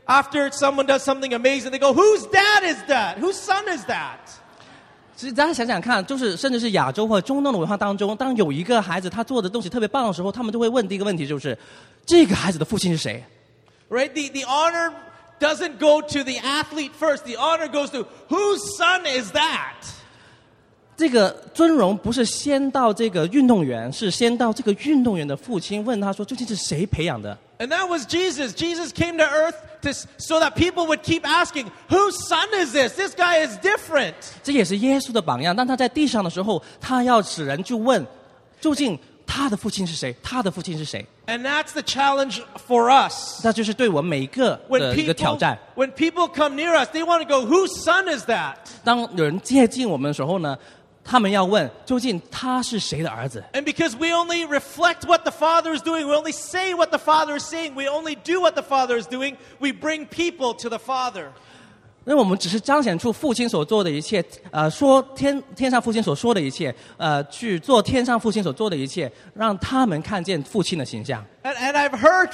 after someone does something amazing, they go, "Whose dad is that? Whose son is that?" 其实大家想想看，就是甚至是亚洲或中东的文化当中，当有一个孩子他做的东西特别棒的时候，他们就会问第一个问题就是，这个孩子的父亲是谁？Right, the, the honor doesn't go to the athlete first. The honor goes to whose son is that? 这个尊荣不是先到这个运动员，是先到这个运动员的父亲问他说：“究竟是谁培养的？” And that was Jesus. Jesus came to earth to, so that people would keep asking, "Whose son is this? This guy is different." 这也是耶稣的榜样。当他在地上的时候，他要使人去问，究竟他的父亲是谁？他的父亲是谁？ And that's the challenge for us. 那就是对我们每一个的一个挑战。When people come near us, they want to go, "Whose son is that?" 当有人接近我们的时候呢，他们要问究竟他是谁的儿子。And because we only reflect what the Father is doing, we only say what the Father is saying, we only do what the Father is doing, we bring people to the Father. 那我们只是彰显出父亲所做的一切，呃，说天天上父亲所说的一切，呃，去做天上父亲所做的一切，让他们看见父亲的形象。And, and I've heard,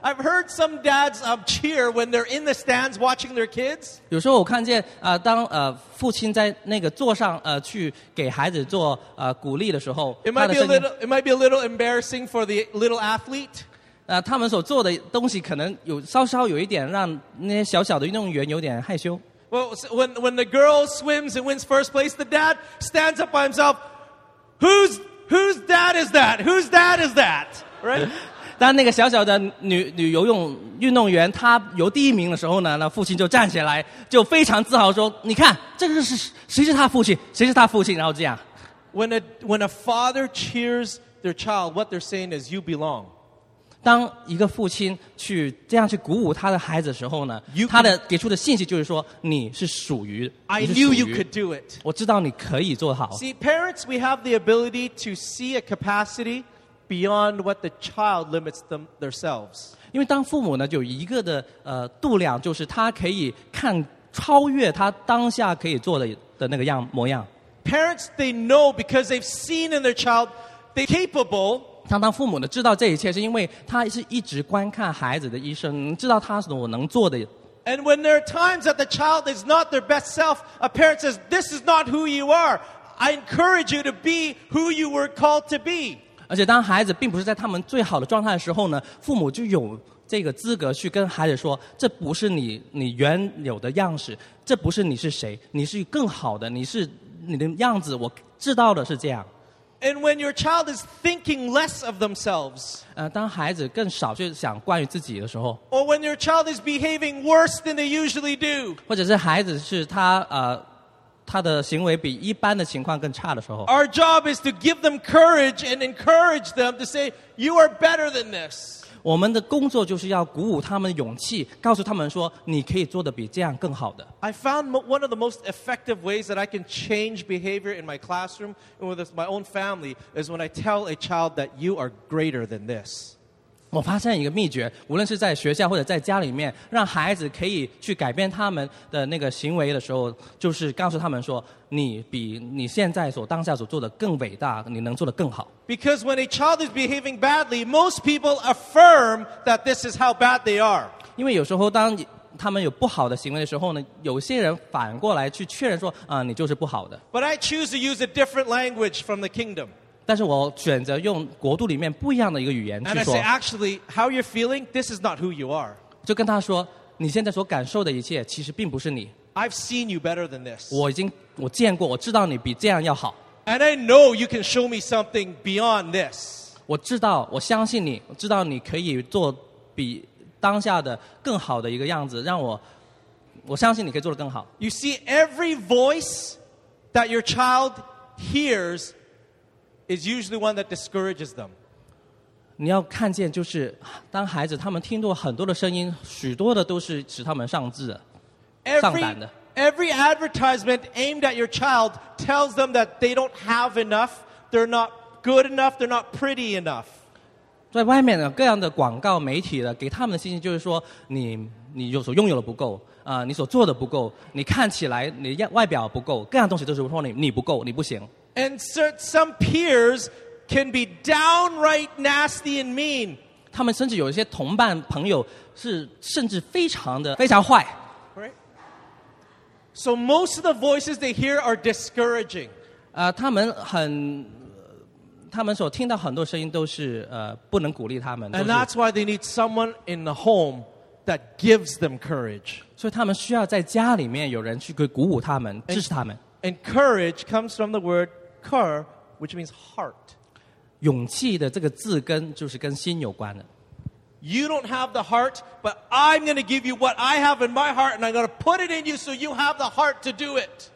I've heard some dads cheer when they're in the stands watching their kids. 有时候我看见啊、呃，当呃父亲在那个座上呃去给孩子做呃鼓励的时候， It might be a little, it might be a little embarrassing for the little athlete. 呃，他们所做的东西可能有稍稍有一点让那些小小的运动员有点害羞。Well, when when the girl swims and wins first place, the dad stands up by himself. Whose whose dad is that? Whose dad is that? Right? 当那个小小的女女游泳运动员她游第一名的时候呢，那父亲就站起来，就非常自豪说：“你看，这个是谁是他父亲？谁是他父亲？”然后这样。When a when a father cheers their child, what they're saying is, "You belong." 当一个父亲去这样去鼓舞他的孩子的时候呢， can, 他的给出的信息就是说，你是属于， I knew you could do it. 我知道你可以做好。See, parents, we have the ability to see a capacity beyond what the child limits them themselves. 因为当父母呢，有一个的呃度量，就是他可以看超越他当下可以做的的那个样模样。Parents, they know because they've seen in their child, they're capable.常常父母呢知道这一切，是因为他是一直观看孩子的医生，知道他所能做的。And when there are times that the child is not their best self, a parent says, "This is not who you are. I encourage you to be who you were called to be." 而且当孩子并不是在他们最好的状态的时候呢，父母就有这个资格去跟孩子说：“这不是你你原有的样式，这不是你是谁，你是更好的，你是你的样子，我知道的是这样。” And when your child is thinking less of themselves, 呃，当孩子更少去想关于自己的时候， or when your child is behaving worse than they usually do, 或者是孩子是他呃他的行为比一般的情况更差的时候 ，our job is to give them courage and encourage them to say, "You are better than this." 我们的工作就是要鼓舞他们的勇气，告诉他们说，你可以做得比这样更好的。I found one of the most effective ways that I can change behavior in my classroom and with my own family is when I tell a child that you are greater than this. 我发现一个秘诀，无论是在学校或者在家里面，让孩子可以去改变他们的那个行为的时候，就是告诉他们说，你比你现在所当下所做的更伟大，你能做得更好。Because when a child is behaving badly, most people affirm that this is how bad they are. 因为有时候当他们有不好的行为的时候呢，有些人反过来去确认说，啊，你就是不好的。But I choose to use a different language from the kingdom. 但是我选择用国度里面不一样的一个语言去说。And I say, actually, how you're feeling, this is not who you are. 就跟他说，你现在所感受的一切，其实并不是你。I've seen you better than this. 我已经我见过，我知道你比这样要好。And I know you can show me something beyond this. 我知道，我相信你，我知道你可以做比当下的更好的一个样子，让我，我相信你可以做得更好。You see, every voice that your child hears is usually one that discourages them. 你要看见，就是当孩子他们听到很多的声音，许多的都是使他们上志的。Every, every advertisement aimed at your child tells them that they don't have enough, they're not good enough, they're not pretty enough. 在外面的各样的广告媒体的给他们的信息就是说，你你有所拥有的不够啊、呃，你所做的不够，你看起来你外表不够，各样东西都是说你你不够，你不行。And some peers can be downright nasty and mean. 他们甚至有一些同伴朋友是甚至非常的非常坏。So most of the voices they hear are discouraging. 呃，他们很，他们所听到很多声音都是呃不能鼓励他们。And that's why they need someone in the home that gives them courage. 所以他们需要在家里面有人去鼓舞他们，支持他们。And courage comes from the word "cur," which means heart. 勇气的这个字根就是跟心有关的。You don't have the heart, but I'm going to give you what I have in my heart, and I'm going to put it in you so you have the heart to do it.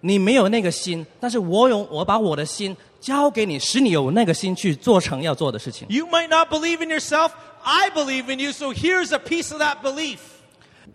你没有那个心，但是我有，我把我的心交给你，使你有那个心去做成要做的事情。You might not believe in yourself. I believe in you, so here's a piece of that belief.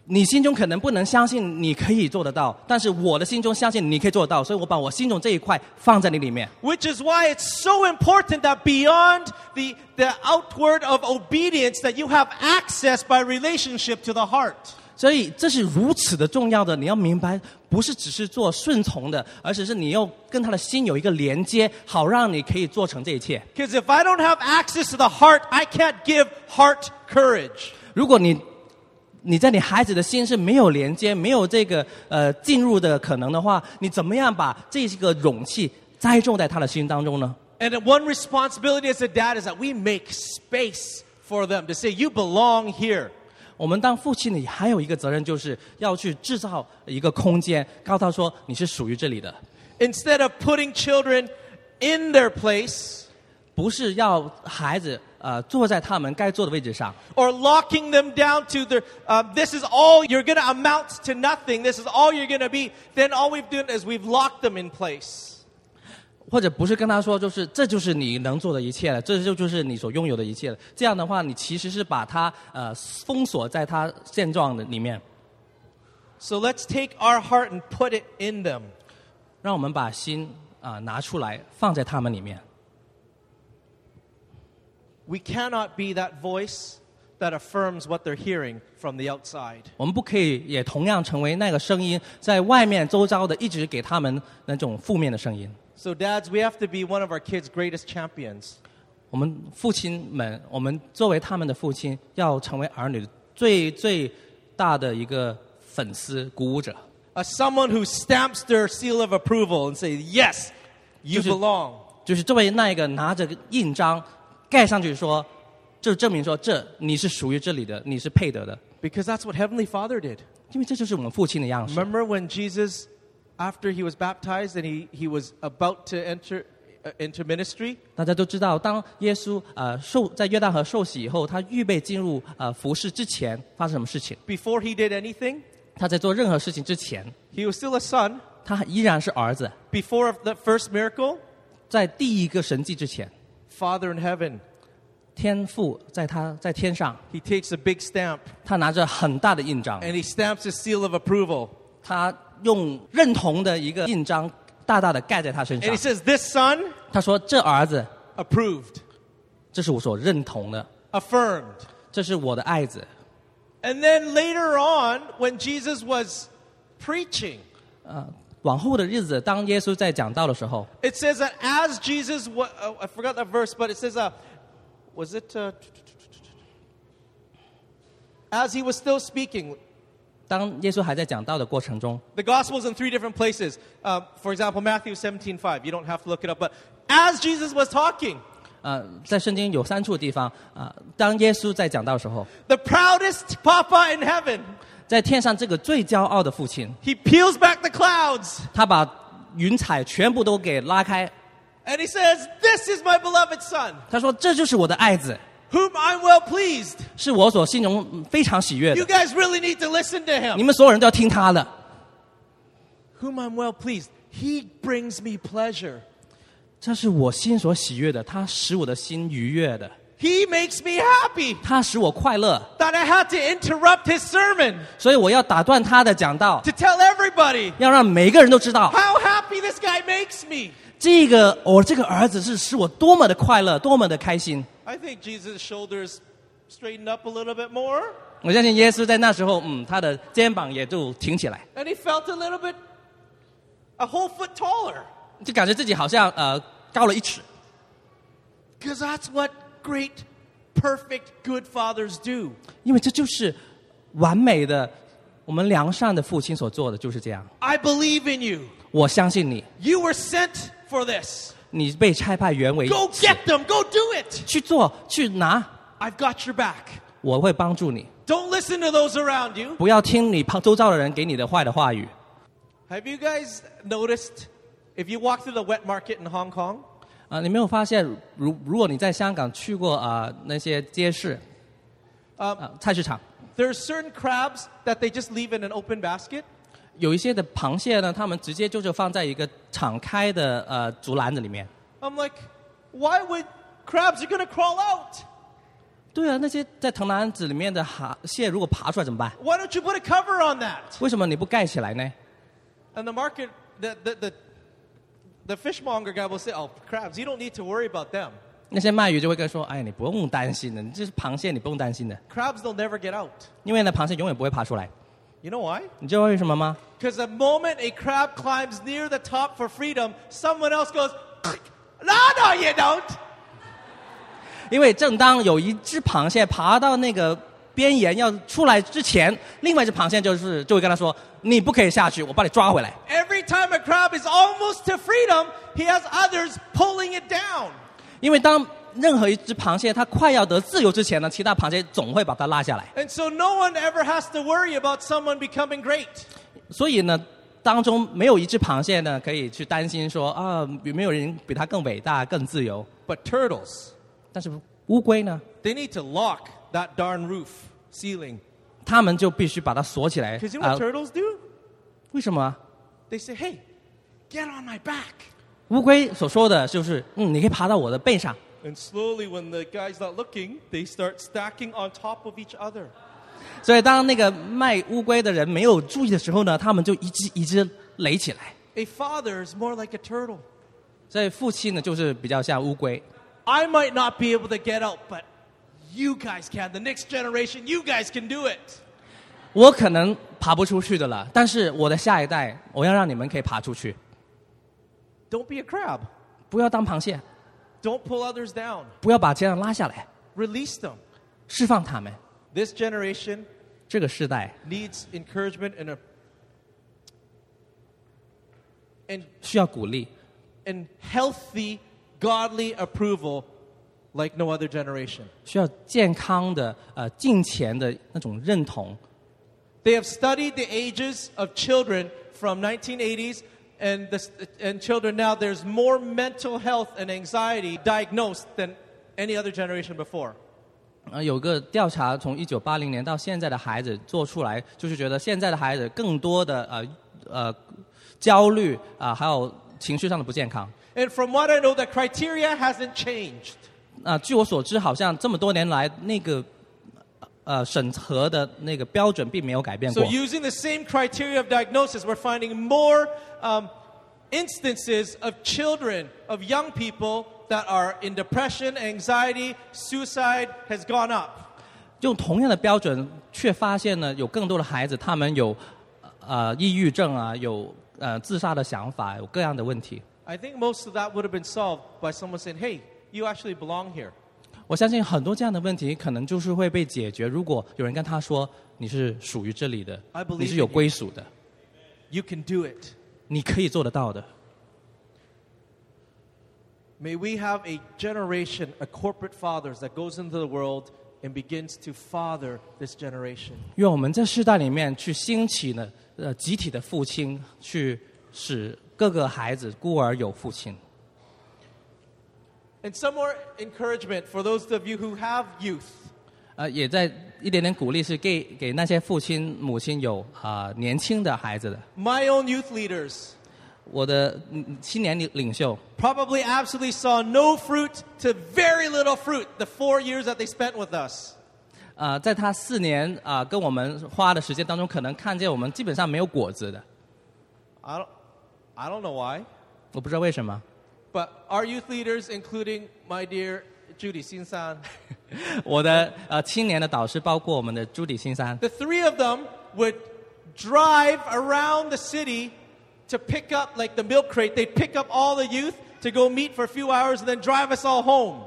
你心中可能不能相信你可以做得到，但是我的心中相信你可以做得到，所以我把我心中这一块放在你里面。Which is why it's so important that beyond the the outward of obedience that you have access by relationship to the heart. 所以这是如此的重要的，你要明白，不是只是做顺从的，而是是你要跟他的心有一个连接，好让你可以做成这一切。Because if I don't have access to the heart, I can't give heart courage. 如果你你在你孩子的心是没有连接，没有这个呃进入的可能的话，你怎么样把这个勇气栽种在他的心当中呢？And one responsibility as a dad is that we make space for them to say, you belong here. 我们当父亲的还有一个责任就是要去制造一个空间，告诉他说你是属于这里的。Instead of putting children in their place, 不是要孩子呃坐在他们该坐的位置上。Or locking them down to their, uh, this is all you're going to amount to nothing, this is all you're going to be, then all we've done is we've locked them in place.或者不是跟他说，就是这就是你能做的一切了，这就就是你所拥有的一切了。这样的话，你其实是把他呃封锁在他现状的里面。So let's take our heart and put it in them. 让我们把心啊、呃、拿出来，放在他们里面。We cannot be that voice that affirms what they're hearing from the outside. 我们不可以也同样成为那个声音，在外面周遭的一直给他们那种负面的声音。So dads, we have to be one of our kids' greatest champions. 我们父亲们，我们作为他们的父亲，要成为儿女最最大的一个粉丝、鼓舞者。As someone who stamps their seal of approval and say, "Yes, you belong." 就是作为那一个拿着印章盖上去说，就证明说这你是属于这里的，你是配得的。Because that's what Heavenly Father did. 因为这就是我们父亲的样式。Remember when Jesus, after he was baptized and he, he was about to enter into ministry. 大家都知道，当耶稣呃受在约旦河受洗以后，他预备进入呃服侍之前发生什么事情 ？Before he did anything, 他在做任何事情之前 ，he was still a son. 他依然是儿子。Before the first miracle, 在第一个神迹之前 ，Father in heaven. 天父在他在天上 He takes a big stamp, 他拿着很大的印章 and he stamps his seal of approval. 他用认同的一个印章大大的盖在他身上 and he says, This son, 他说这儿子 approved. 这是我所认同的 affirmed. 这是我的爱子 And then later on, when Jesus was preaching, 呃往后的日子当耶稣在讲道的时候 It says that as Jesus, was, uh, I forgot that verse, but it says that、uh,Was it uh, as he was still speaking? 当耶稣还在讲道的过程中 The gospel's in three different places. Uh, for example, Matthew seventeen five. You don't have to look it up. But as Jesus was talking, 呃，在圣经有三处地方啊，当耶稣在讲道的时候 The proudest papa in heaven. 在天上这个最骄傲的父亲 He peels back the clouds. 他把云彩全部都给拉开。And he says, "This is my beloved son." 他说这就是我的爱子 Whom I'm well pleased. 是我所心中非常喜悦的 You guys really need to listen to him. 你们所有人都要听他的 Whom I'm well pleased. He brings me pleasure. 这是我心所喜悦的他使我的心愉悦的 He makes me happy. 他使我快乐 That I had to interrupt his sermon. 所以我要打断他的讲道 To tell everybody. 要让每个人都知道 How happy this guy makes me.这个我、哦、这个儿子是使我多么的快乐，多么的开心。I think Jesus' shoulders straightened up a little bit more. 我相信耶稣在那时候，嗯，他的肩膀也就挺起来。And he felt a little bit, a whole foot taller. 就感觉自己好像呃高了一尺。Because that's what great, perfect, good fathers do. 因为这就是完美的，我们良善的父亲所做的就是这样。I believe in you. 我相信你。You were sent.For this. 你被差派原为 Go get them, go do it. 去做去拿 I've got your back. 我会帮助你 Don't listen to those around you. 不要听你周遭的人给你的坏的话语 Have you guys noticed if you walk through the wet market in Hong Kong? 啊、呃，你没有发现 如, 如果你在香港去过啊、呃、那些街市、um, 呃、菜市场 There are certain crabs that they just leave in an open basket.有一些的螃蟹呢，他们直接就是放在一个敞开的呃竹篮子里面。I'm like, why would crabs are gonna crawl out? 对啊，那些在藤篮子里面的蟹如果爬出来怎么办 ？Why don't you put a cover on that? 为什么你不盖起来呢 ？And the market, the the the the fishmonger guy will say, "Oh, crabs, you don't need to worry about them." 那些卖鱼就会跟说，哎，你不用担心的，你这是螃蟹，你不用担心的。Crabs will never get out. 因为呢，螃蟹永远不会爬出来。You know why? 你知道为什么吗 Because the moment a crab climbs near the top for freedom, someone else goes, "No, no, you don't." 因为正当有一只螃蟹爬到那个边沿要出来之前，另外一只螃蟹就是就会跟他说：“你不可以下去，我把你抓回来。” Every time a crab is almost to freedom, he has others pulling it down. 因为当任何一只螃蟹它快要得自由之前呢其他螃蟹总会把它拉下来 And so no one ever has to worry about someone becoming great. 所以呢当中没有一只螃蟹呢可以去担心说啊有没有人比它更伟大更自由 But turtles, 但是乌龟呢 They need to lock that darn roof ceiling. 他们就必须把它锁起来 Because you know what、呃、turtles do? 为什么 They say, "Hey, get on my back." 乌龟所说的就是嗯你可以爬到我的背上And slowly, when the guy's not looking, they start stacking on top of each other. 所以当那个卖乌龟的人没有注意的时候呢，他们就一只一只垒起来。A father is more like a turtle. 所以父亲呢，就是比较像乌龟。I might not be able to get out, but you guys can. The next generation, you guys can do it. 我可能爬不出去的了，但是我的下一代，我要让你们可以爬出去。Don't be a crab. 不要当螃蟹。Don't pull others down. 不要把这样拉下来 Release them. 释放他们 This generation 这个世代 needs encouragement and, a, and 需要鼓励 and healthy, godly approval like no other generation. 需要健康的、呃、敬虔的那种认同 They have studied the ages of children from nineteen eighties and, this, and children now, there's more mental health and anxiety diagnosed than any other generation before. 呃，有个调查，从一九八零年到现在的孩子做出来，就是觉得现在的孩子更多的呃呃焦虑啊、呃，还有情绪上的不健康。And from what I know, the criteria hasn't changed. 啊、呃，据我所知，好像这么多年来那个呃审核的那个标准并没有改变过。So using the same criteria of diagnosis, we're finding more um, instances of children, of young people.That are in depression, anxiety, suicide has gone up. 用同样的标准，却发现呢，有更多的孩子他们有呃抑郁症啊，有呃自杀的想法，有各样的问题。I think most of that would have been solved by someone saying, "Hey, you actually belong here." 我相信很多这样的问题可能就是会被解决，如果有人跟他说你是属于这里的，你是有归属的。You can do it. 你可以做得到的。May we have a generation, a corporate fathers that goes into the world and begins to father this generation. 愿我们在世代里面去兴起呢，呃，集体的父亲，去使各个孩子孤儿有父亲。And some more encouragement for those of you who have youth. 呃，也在一点点鼓励，是给给那些父亲母亲有啊、呃、年轻的孩子的。My own youth leaders.我的青年领袖 probably absolutely saw no fruit to very little fruit the four years that they spent with us. 呃，在他四年啊跟我们花的时间当中，可能看见我们基本上没有果子的。I don't, I don't know why. 我不知道为什么。But our youth leaders, including my dear Judy Xin San, 我的呃青年的导师包括我们的 Judy Xin San. The three of them would drive around the city.To pick up like the milk crate, they pick up all the youth to go meet for a few hours and then drive us all home.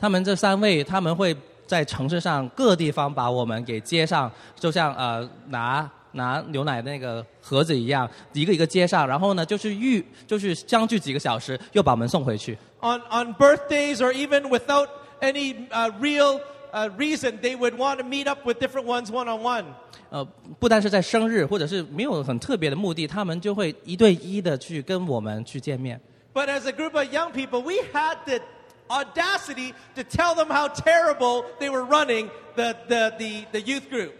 他们这三位，他们会在城市上各地方把我们给接上，就像呃拿拿牛奶的那个盒子一样，一个一个接上，然后呢就是遇就是相聚几个小时，又把我们送回去。On on birthdays or even without any、uh, real.Uh, reason they would want to meet up with different ones one on one. 呃，不单是在生日或者是没有很特别的目的，他们就会一对一的去跟我们去见面。But as a group of young people, we had the audacity to tell them how terrible they were running the the the, the youth group.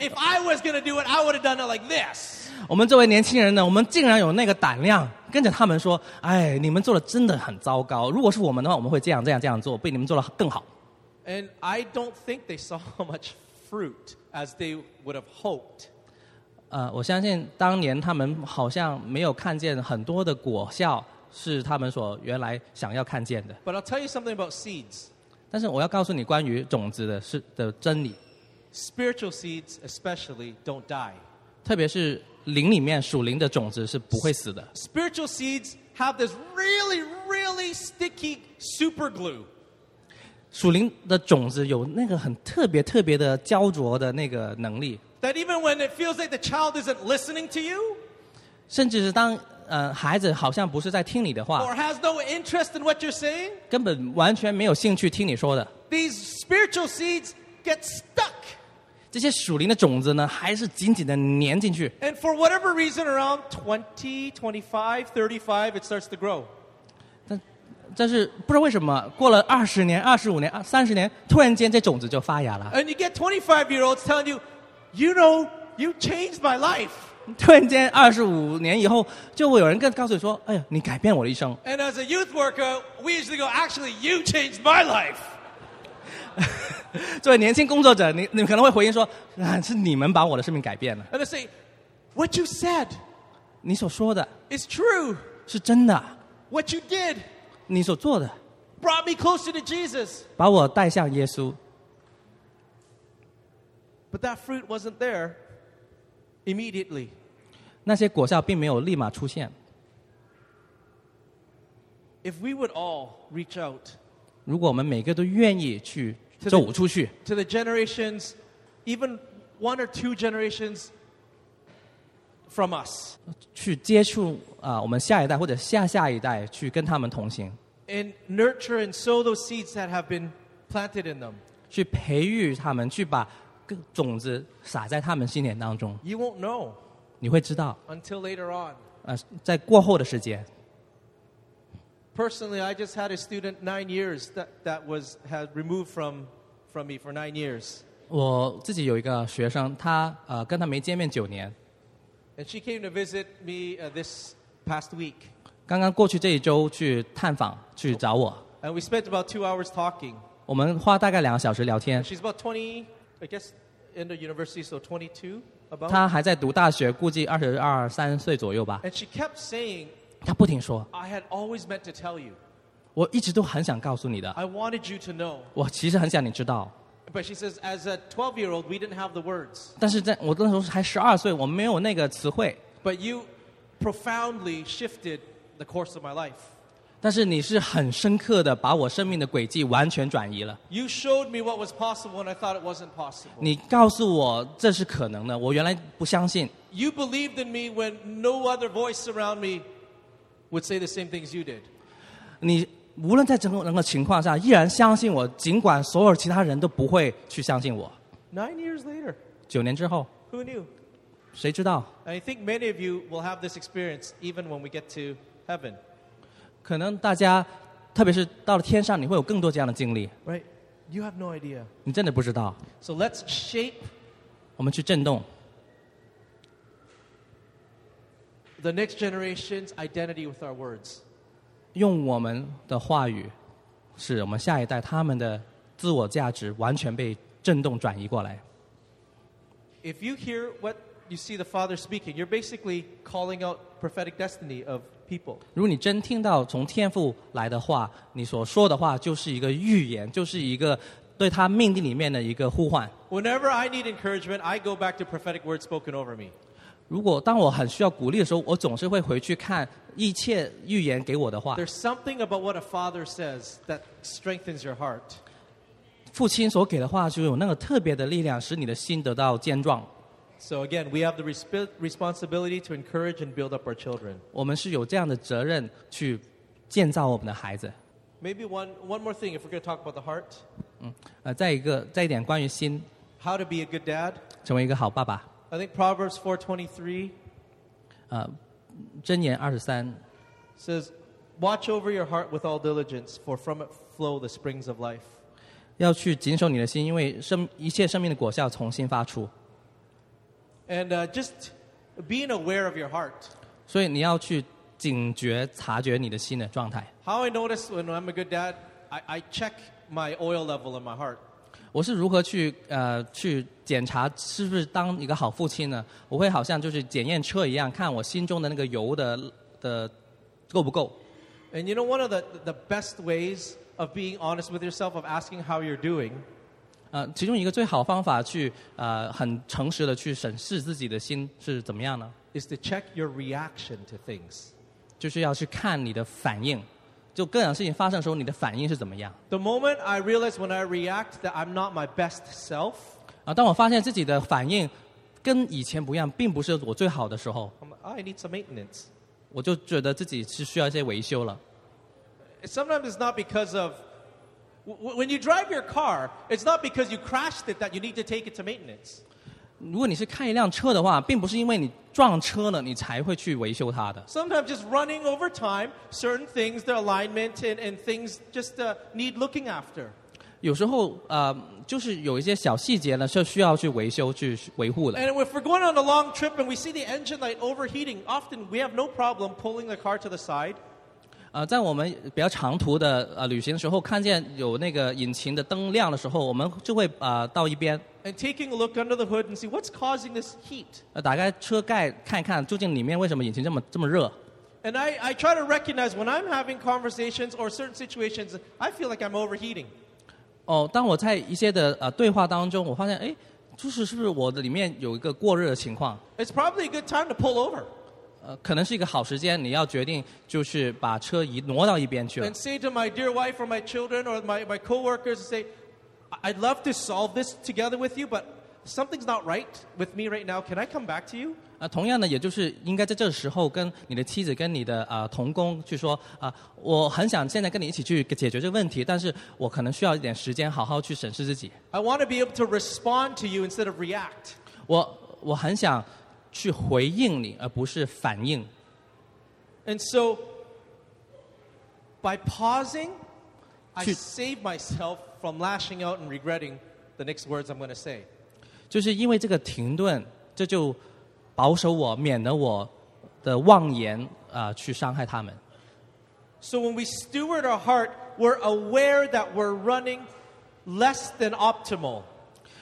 If I was going to do it, I would have done it like this. 我们作为年轻人呢，我们竟然有那个胆量跟着他们说：“哎，你们做的真的很糟糕。如果是我们的话，我们会这样这样这样做，被你们做得更好。”And I don't think they saw much fruit as they would have hoped. 呃，我相信当年他们好像没有看见很多的果效，是他们所原来想要看见的。But I'll tell you something about seeds. 但是我要告诉你关于种子的是的真理。Spiritual seeds especially don't die. 特别是灵里面属灵的种子是不会死的。Spiritual seeds have this really, really sticky super glue.属灵的种子有那个很特别特别的焦灼的那个能力。That even when it feels like the child isn't listening to you, 甚至是当呃孩子好像不是在听你的话 ，or has no interest in what you're saying, 根本完全没有兴趣听你说的。These spiritual seeds get stuck. 这些属灵的种子呢，还是紧紧的粘进去。And for whatever reason, around twenty, twenty-five, thirty-five, it starts to grow.但是不知道为什么，过了二十年、二十五年、三十年，突然间这种子就发芽了。And you get twenty-five-year-olds telling you, you know, you changed my life. 突然间，二十五年以后，就会有人跟告诉你说：“哎呀，你改变我的一生。” And as a youth worker, we usually go, actually, you changed my life. 作为年轻工作者，你你可能会回应说：“啊，是你们把我的生命改变了。” And they say, what you said, 你所说的 is true. 是真的。What you did.你所做的 brought me closer to Jesus. 把我带向耶稣。But that fruit wasn't there immediately. 那些果效并没有立马出现。If we would all reach out, 如果我们每个都愿意去走出去 to the, to the generations, even one or two generations from us, 去接触啊、呃，我们下一代或者下下一代，去跟他们同行。And nurture and sow those seeds that have been planted in them. 去培育他们，去把种子撒在他们心田当中。You won't know. 你会知道。Until later on. 呃，在过后的世界。Personally, I just had a student nine years that that was had removed from from me for nine years. 我自己有一个学生，他呃跟他没见面九年。And she came to visit me uh, this past week. 刚刚过去这一周去探访去找我。And we spent about two hours talking. 我们花大概两个小时聊天。She's about twenty, I guess, in the university, so twenty-two. About. 她还在读大学，估计二十二三岁左右吧。And she kept saying. 她不停说。I had always meant to tell you. 我一直都很想告诉你的。I wanted you to know. 我其实很想你知道。But she says, as a twelve-year-old, we didn't have the words. 但是在我那时候还十二岁，我没有那个词汇。But you profoundly shifted the course of my life. 但是你是很深刻的把我生命的轨迹完全转移了。You showed me what was possible, and I thought it wasn't possible. 你告诉我这是可能的，我原来不相信。You believed in me when no other voice around me would say the same things you did. 你无论在整个整个情况下，依然相信我，尽管所有其他人都不会去相信我。Nine years later. 九年之后。Who knew? 谁知道 ？I think many of you will have this experience even when we get to heaven. 可能大家，特别是到了天上，你会有更多这样的经历。Right? You have no idea. 你真的不知道。So let's shape. 我们去震动。The next generation's identity with our words.用我们的话语，使我们下一代他们的自我价值完全被震动转移过来。If you hear what you see the Father speaking, you're basically calling out prophetic destiny of people. 如果你真听到从天父来的话，你所说的话就是一个预言，就是一个对他命定里面的一个呼唤。Whenever I need encouragement, I go back to prophetic words spoken over me.如果当我很需要鼓励的时候，我总是会回去看一切预言给我的话。There's something about what a father says that strengthens your heart. 父亲所给的话就有那个特别的力量，使你的心得到健壮。So again, we have the responsibility to encourage and build up our children. 我们是有这样的责任去建造我们的孩子。Maybe one one more thing if we're going to talk about the heart. 嗯，呃，再一个，再一点关于心。How to be a good dad? 成为一个好爸爸。I think Proverbs four twenty-three, uh, 箴言二十三 says, "Watch over your heart with all diligence, for from it flow the springs of life." 要去谨守你的心，因为生一切生命的果效从心发出。And uh, just being aware of your heart. 所以你要去警觉、察觉你的心的状态。How I notice when I'm a good dad, I, I check my oil level in my heart.我是如何去呃去检查是不是当一个好父亲呢？我会好像就是检验车一样，看我心中的那个油的的够不够。And you know one of the the best ways of being honest with yourself, of asking how you're doing. 呃，其中一个最好方法去呃很诚实的去审视自己的心是怎么样呢 ？Is to check your reaction to things. 就是要去看你的反应。就各样事情发生的时候，你的反应是怎么样 ？The moment I realize when I react that I'm not my best self， 啊，当我发现自己的反应跟以前不一样，并不是我最好的时候 ，I need some maintenance， 我就觉得自己是需要一些维修了。Sometimes it's not because of when you drive your car, it's not because you crashed it that you need to take it to maintenance。如果你是开一辆车的话，并不是因为你撞车了，你才会去维修它的。Sometimes just running over time, certain things, the alignment and, and things just uh, need looking after. 有时候呃，就是有一些小细节呢，是需要去维修、去维护的。And if we're going on a long trip and we see the engine light overheating, often we have no problem pulling the car to the side. 呃，在我们比较长途的呃旅行的时候，看见有那个引擎的灯亮的时候，我们就会呃到一边。And taking a look under the hood and see what's causing this heat. 打开车盖看一看，究竟里面为什么引擎这么这么热 ？And I, I try to recognize when I'm having conversations or certain situations, I feel like I'm overheating. 哦，当我在一些的呃对话当中，我发现，哎，就是是不是我的里面有一个过热的情况 ？It's probably a good time to pull over. 呃，可能是一个好时间，你要决定就是把车移挪到一边去了。And say to my dear wife or my children or my my coworkers, say.I'd love to solve this together with you, but something's not right with me right now. Can I come back to you? 啊，同样呢，也就是应该在这个时候跟你的妻子、跟你的啊同工去说啊，我很想现在跟你一起去解决这个问题，但是我可能需要一点时间好好去审视自己。I want to be able to respond to you instead of react. 我我很想去回应你，而不是反应。And so, by pausing, I save myself from lashing out and regretting the next words I'm going to say. 就是因为这个停顿， 这就保守我， 免得我的妄言， 呃, 去伤害他们。 So when we steward our heart, we're aware that we're running less than optimal.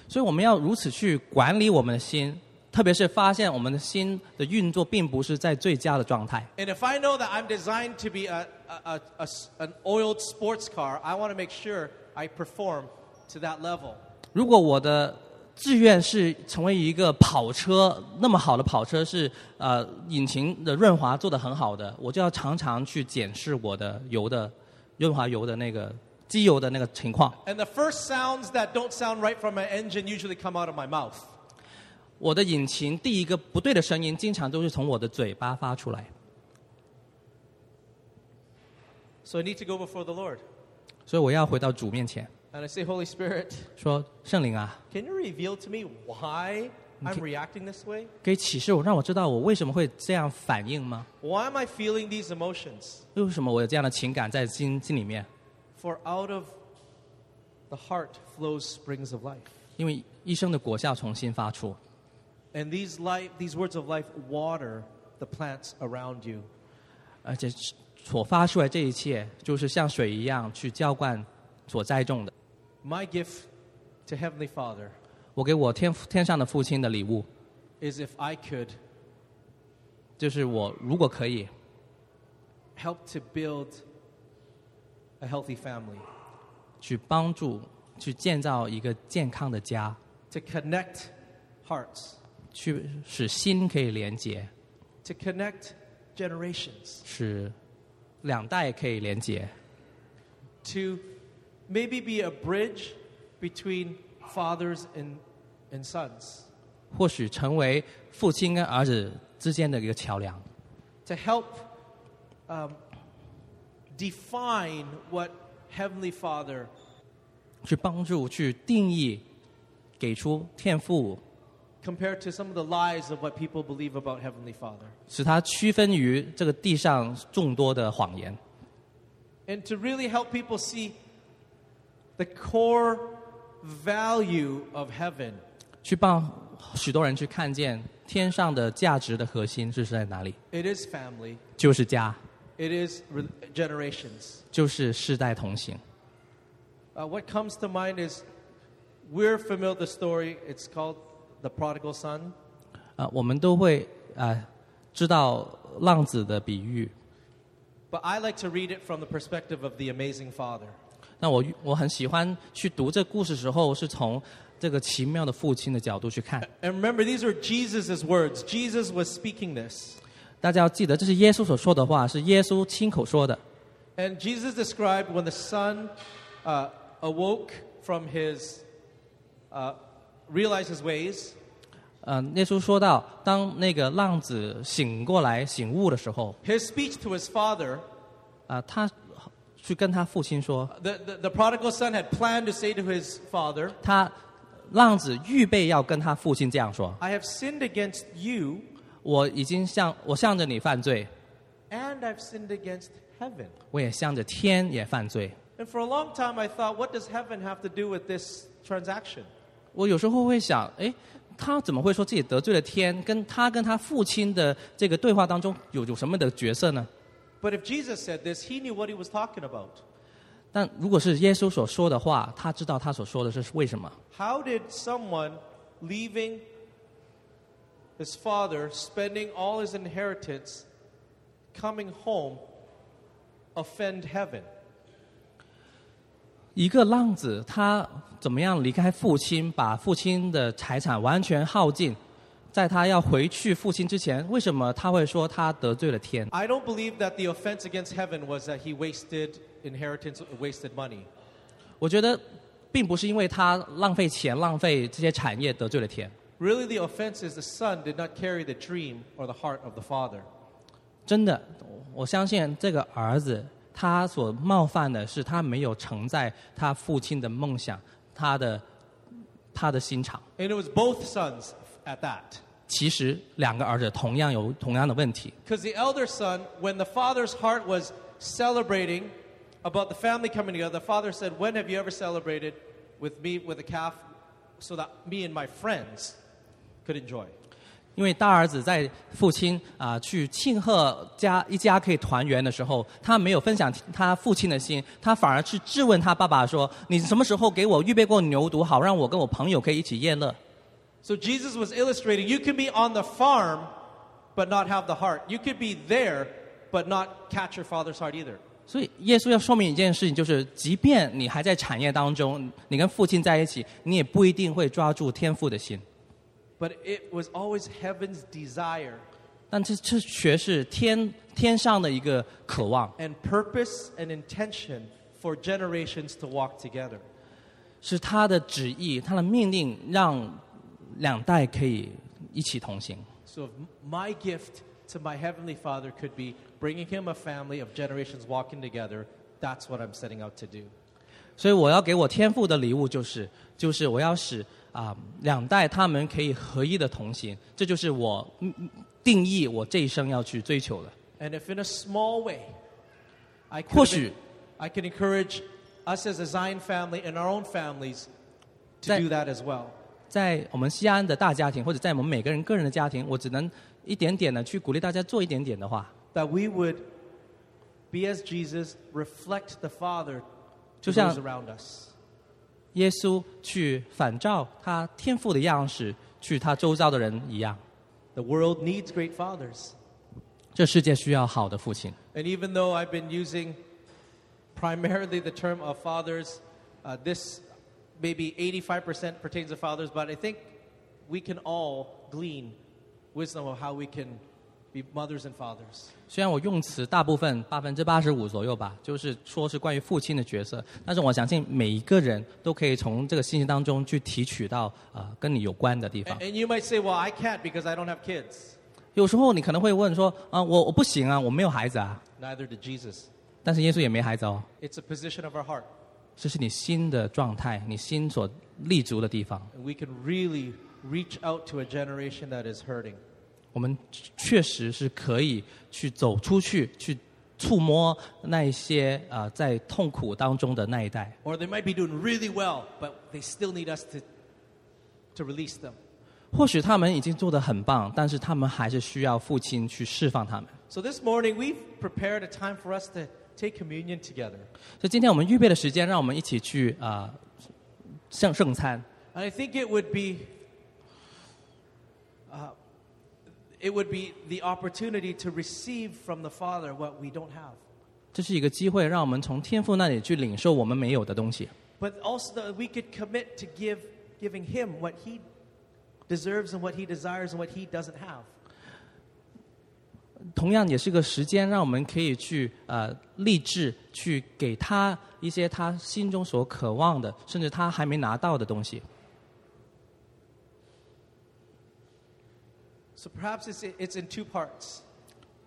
所以我们要如此去管理我们的心， 特别是发现我们的心的运作并不是在最佳的状态。 And if I know that I'm designed to be a, a, a, a, an oiled sports car, I want to make sure I perform to that level. 如果我的志愿是成为一个跑车， 那么好的跑车， 是 呃, 引擎的润滑做得很好的， 我就要常常去检视我的油的润滑油的那个机油的那个情况。 And the first sounds that don't sound right from my engine usually come out of my mouth. 我的引擎第一个不对的声音经常都是从我的嘴巴发出来。 So I need to go before the Lord. 所以我要回到主面前。 And I say, Holy Spirit, 说圣灵啊， can you reveal to me why I'm reacting this way? 可以启示我，让我知道我为什么会这样反应吗？ Why am I feeling these emotions? 为什么我有这样的情感在心心里面？ For out of the heart flows springs of life. 因为一生的果效从心发出。 And these, life, these words of life water the plants around you. 而且所发出来这一切就是像水一样去浇灌所栽种的。 My gift to Heavenly Father 我给我天天上的父亲的礼物 is if I could 就是我如果可以 help to build a healthy family 去帮助去建造一个健康的家 to connect hearts 去使心可以连结 to connect generations 使两代可以连结 to maybe be a bridge between fathers and, and sons 或许成为父亲跟儿子之间的一个桥梁 to help um, define what Heavenly Father 去帮助去定义给出天父 compared to some of the lies of what people believe about Heavenly Father. 使它区分于这个地上众多的谎言。 And to really help people see the core value of heaven. 去帮许多人去看见天上的价值的核心是在哪里。 It is family. 就是家。 It is generations. 就是世代同行。 Uh, what comes to mind is we're familiar with the story. It's called The Prodigal Son. Uh, 我们都会知道浪子的比喻。 But I like to read it from the perspective of the amazing Father. 那我很喜欢去读这故事时候是从这个奇妙的父亲的角度去看。 And remember, these are Jesus' words. Jesus was speaking this. 大家要记得这是耶稣所说的话，是耶稣亲口说的。 And Jesus described when the Son uh, awoke from his uh, realize his ways. 耶稣说到，当那个浪子醒过来、醒悟的时候， his speech to his father. 他去跟他父亲说。 The, the, the prodigal son had planned to say to his father. 他浪子预备要跟他父亲这样说。 I have sinned against you. 我已经向我向着你犯罪。 And I've sinned against heaven. 我也向着天也犯罪。 And for a long time, I thought, what does heaven have to do with this transaction? 我有时候会想， 他怎么会说自己得罪了天， 跟他跟他父亲的这个对话当中 有什么的角色呢？ But if Jesus said this, he knew what he was talking about. 但如果是耶稣所说的话， 他知道他所说的是为什么。 How did someone leaving his father, spending all his inheritance, coming home, offend heaven? 一个浪子， 他怎么样离开父亲， 把父亲的财产完全耗尽， 在他要回去父亲之前， 为什么他会说他得罪了天？ I don't believe that the offense against heaven was that he wasted inheritance, wasted money. 我觉得并不是因为他浪费钱， 浪费这些产业得罪了天。 Really, the offense is the son did not carry the dream or the heart of the father. 真的， 我相信这个儿子 他所冒犯的是他没有承载他父亲的梦想，他的他的心肠。 And it was both sons at that. 其实两个儿子同样有同样的问题。Because the elder son, when the father's heart was celebrating about the family coming together, the father said, "When have you ever celebrated with me with a calf, so that me and my friends could enjoy?" 因为大儿子在父亲啊、呃、去庆贺家一家可以团圆的时候，他没有分享他父亲的心，他反而去质问他爸爸说：“你什么时候给我预备过牛犊，好让我跟我朋友可以一起宴乐？” So Jesus was illustrating: you can be on the farm, but not have the heart. You could be there, but not catch your father's heart either. 所以耶稣要说明一件事情，就是即便你还在产业当中，你跟父亲在一起，你也不一定会抓住天父的心。But it was always heaven's desire. 但这这却是天天上的一个渴望。And purpose and intention for generations to walk together. 是他的旨意，他的命令，让两代可以一起同行。So if my gift to my heavenly Father could be bringing him a family of generations walking together. That's what I'm setting out to do. 所以我要给我天父的礼物就是，就是我要使。啊、um, ，两代他们可以合一的同行，这就是我定义我这一生要去追求的。And if in a small way, I could, 或许 I can encourage us as a Zion family and our own families to do that as well. 在我们西安的大家庭，或者在我们每个人个人的家庭，我只能一点点的去鼓励大家做一点点的话。That we would be as Jesus, reflect the Father to those around us.耶稣去反照他天父的样式，去他周遭的人一样。The world needs great fathers. 这世界需要好的父亲。And even though I've been using primarily the term of fathers, uh, this maybe eighty-five percent pertains to fathers, but I think we can all glean wisdom of how we can be mothers and fathers. 虽然我用词大部分百分之八十五左右吧，就是说是关于父亲的角色，但是我相信每一个人都可以从这个信息当中去提取到啊、呃、跟你有关的地方。And you might say, "Well, I can't because I don't have kids." 有时候你可能会问说啊，我我不行啊，我没有孩子啊。Neither did Jesus. 但是耶稣也没孩子哦。It's a position of our heart. 这是你心的状态，你心所立足的地方。And we can really reach out to a generation that is hurting.我们确实是可以去走出去，去触摸那一些啊、呃、在痛苦当中的那一代。Or they might be doing really well, but they still need us to to release them. 或许他们已经做得很棒，但是他们还是需要父亲去释放他们。So this morning we've prepared a time for us to take communion together. 所以今天我们预备的时间，让我们一起去啊、呃、圣圣餐。And I think it would be.、Uh,It would be the opportunity to receive from the Father what we don't have. 这是一个机会，让我们从天父那里去领受我们没有的东西。But also that we could commit to give, giving Him what He deserves and what He desires and what He doesn't have. 同样也是个时间，让我们可以去呃立志去给他一些他心中所渴望的，甚至他还没拿到的东西。So perhaps it's, it's in two parts.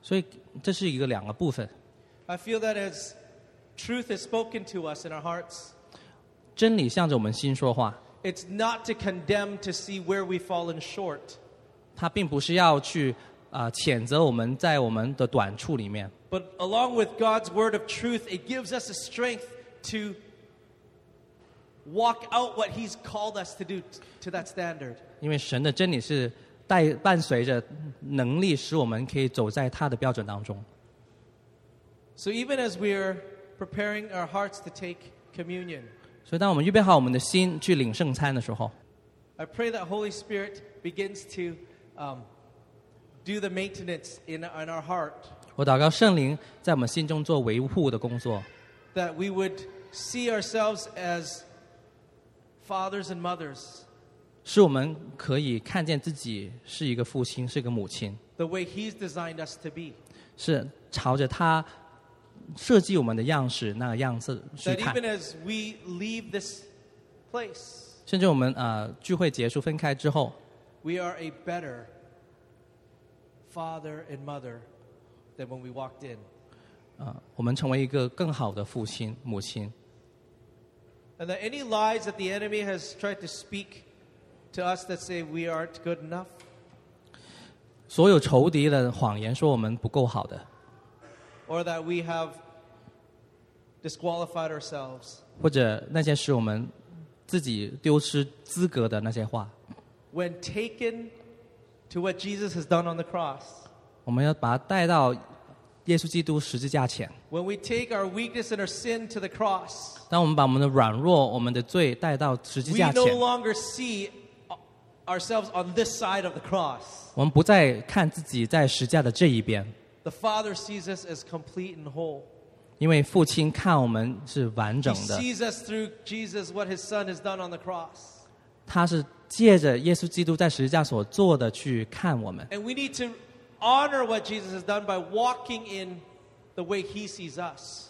所以这是一个两个部分。I feel that as truth is spoken to us in our hearts. 真理向着我们心说话。It's not to condemn to see where we've fallen short. 它并不是要去啊、呃、谴责我们在我们的短处里面。But along with God's word of truth, it gives us a strength to walk out what He's called us to do to that standard. 因为神的真理是。带伴随着能力，使我们可以走在他的标准当中。So even as we are preparing our hearts to take communion, 所以当我们预备好我们的心去领圣餐的时候 ，I pray that Holy Spirit begins to um, do the maintenance in in our heart. 我祷告圣灵在我们心中做维护的工作。That we would see ourselves as fathers and mothers.使我们可以看见自己是一个父亲，是一个母亲。The way He's designed us to be. 是朝着他设计我们的样式，那个样子去看。That even as we leave this place. 甚至我们呃聚会结束分开之后。We are a better father and mother than when we walked in. 呃，我们成为一个更好的父亲、母亲。And that any lies that the enemy has tried to speak.To us that say we aren't good enough. 所有仇敌的谎言说我们不够好的 or that we have disqualified ourselves 或者那些使我们自己丢失资格的那些话 when taken to what Jesus has done on the cross 我们要把它带到耶稣基督十字架前 when we take our weakness and our sin to the cross 当我们把我们的软弱我们的罪带到十字架前 we no longer see ourselves on this side of the cross 我们不再看自己在十字架的这一边 the Father sees us as complete and whole 因为父亲看我们是完整的 He sees us through Jesus what his son has done on the cross 他是借着耶稣基督在十字架所做的去看我们 And we need to honor what Jesus has done by walking in the way he sees us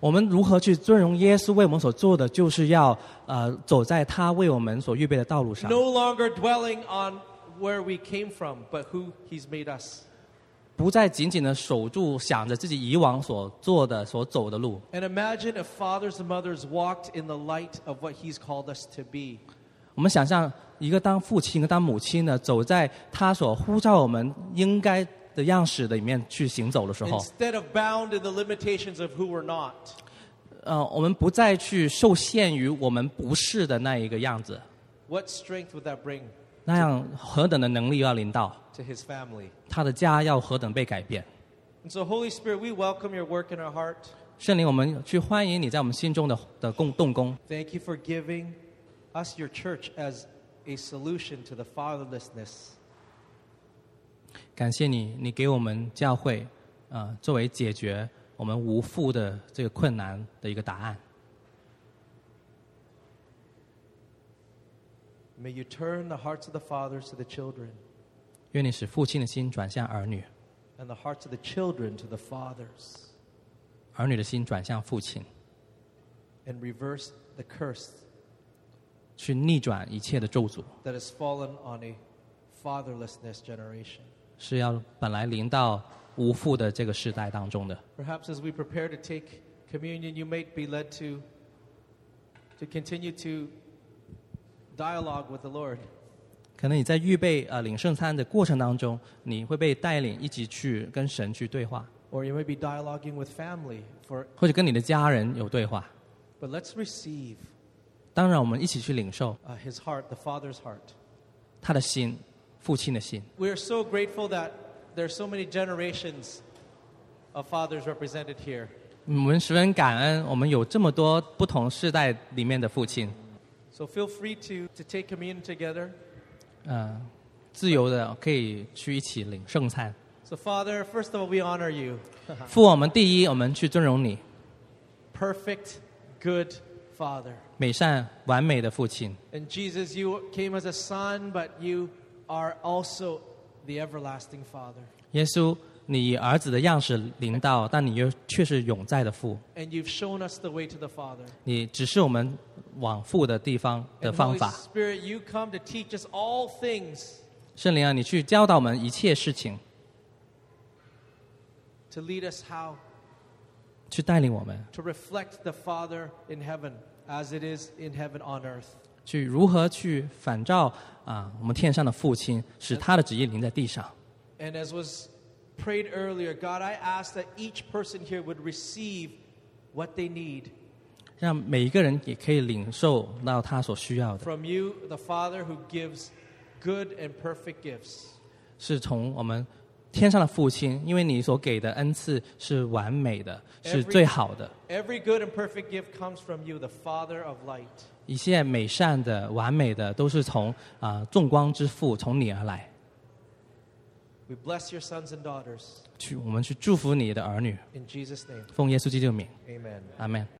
我们如何去尊荣耶稣为我们所做的就是要、呃、走在他为我们所预备的道路上 No longer dwelling on where we came from but who he's made us 不再紧紧地守住想着自己以往所做的所走的路 And imagine if fathers and mothers walked in the light of what he's called us to be 我们想象一个当父亲一个当母亲的走在他所呼召我们应该的样式里面去行走的时候 Instead of bound in the limitations of who we're not 呃，我们不再去受限于我们不是的那一个样子 What strength would that bring 那样何等的能力要临到 to his family 他的家要何等被改变 And so Holy Spirit, we welcome your work in our heart 圣灵我们去欢迎你在我们心中的的动工 Thank you for giving us your church as a solution to the fatherlessness感谢你你给我们教会、呃、作为解决我们无父的这个困难的一个答案 May you turn the hearts of the fathers to the children 愿你使父亲的心转向儿女 And the hearts of the children to the fathers 儿女的心转向父亲 And reverse the curse 去逆转一切的咒诅 That has fallen on a fatherlessness generation是要本来临到无父的这个世代当中的 Perhaps as we prepare to take communion you may be led to to continue to dialogue with the Lord 可能你在预备、呃、领圣餐的过程当中你会被带领一起去跟神去对话 Or you may be dialoguing with family for 或者跟你的家人有对话 But let's receive 当然我们一起去领受 His heart, the Father's heart 他的心父亲的心 We are so grateful that there are so many generations of fathers represented here. 我们十分感恩，我们有这么多不同世代里面的父亲。So feel free to to take communion together. 呃，自由的可以去一起领圣餐。So Father, first of all, we honor you. 父，我们第一，我们去尊荣你。Perfect, good Father. 美善完美的父亲。And Jesus, you came as a son, but you are also the everlasting Father. 耶稣，你以儿子的样式临到，但你又却是永在的父。And you've shown us the way to the Father. 你指示我们往父的地方的方法。And Holy Spirit, you come to teach us all things. 圣灵啊，你去教导我们一切事情。To lead us how? 去带领我们。To reflect the Father in heaven, as it is in heaven on earth.去如何去反照啊，我们天上的父亲，使他的旨意临在地上。And as was prayed earlier, God, I ask that each person here would receive what they need. 让每一个人也可以领受到他所需要的。From you, the Father who gives good and perfect gifts. 是从我们天上的父亲，因为你所给的恩赐是完美的，是最好的。Every good and perfect gift comes from you, the Father of light.一切美善的完美的都是从、呃、众光之父从你而来 We bless your sons and daughters. 去我们去祝福你的儿女 In Jesus name. 奉耶稣基督名 Amen. Amen.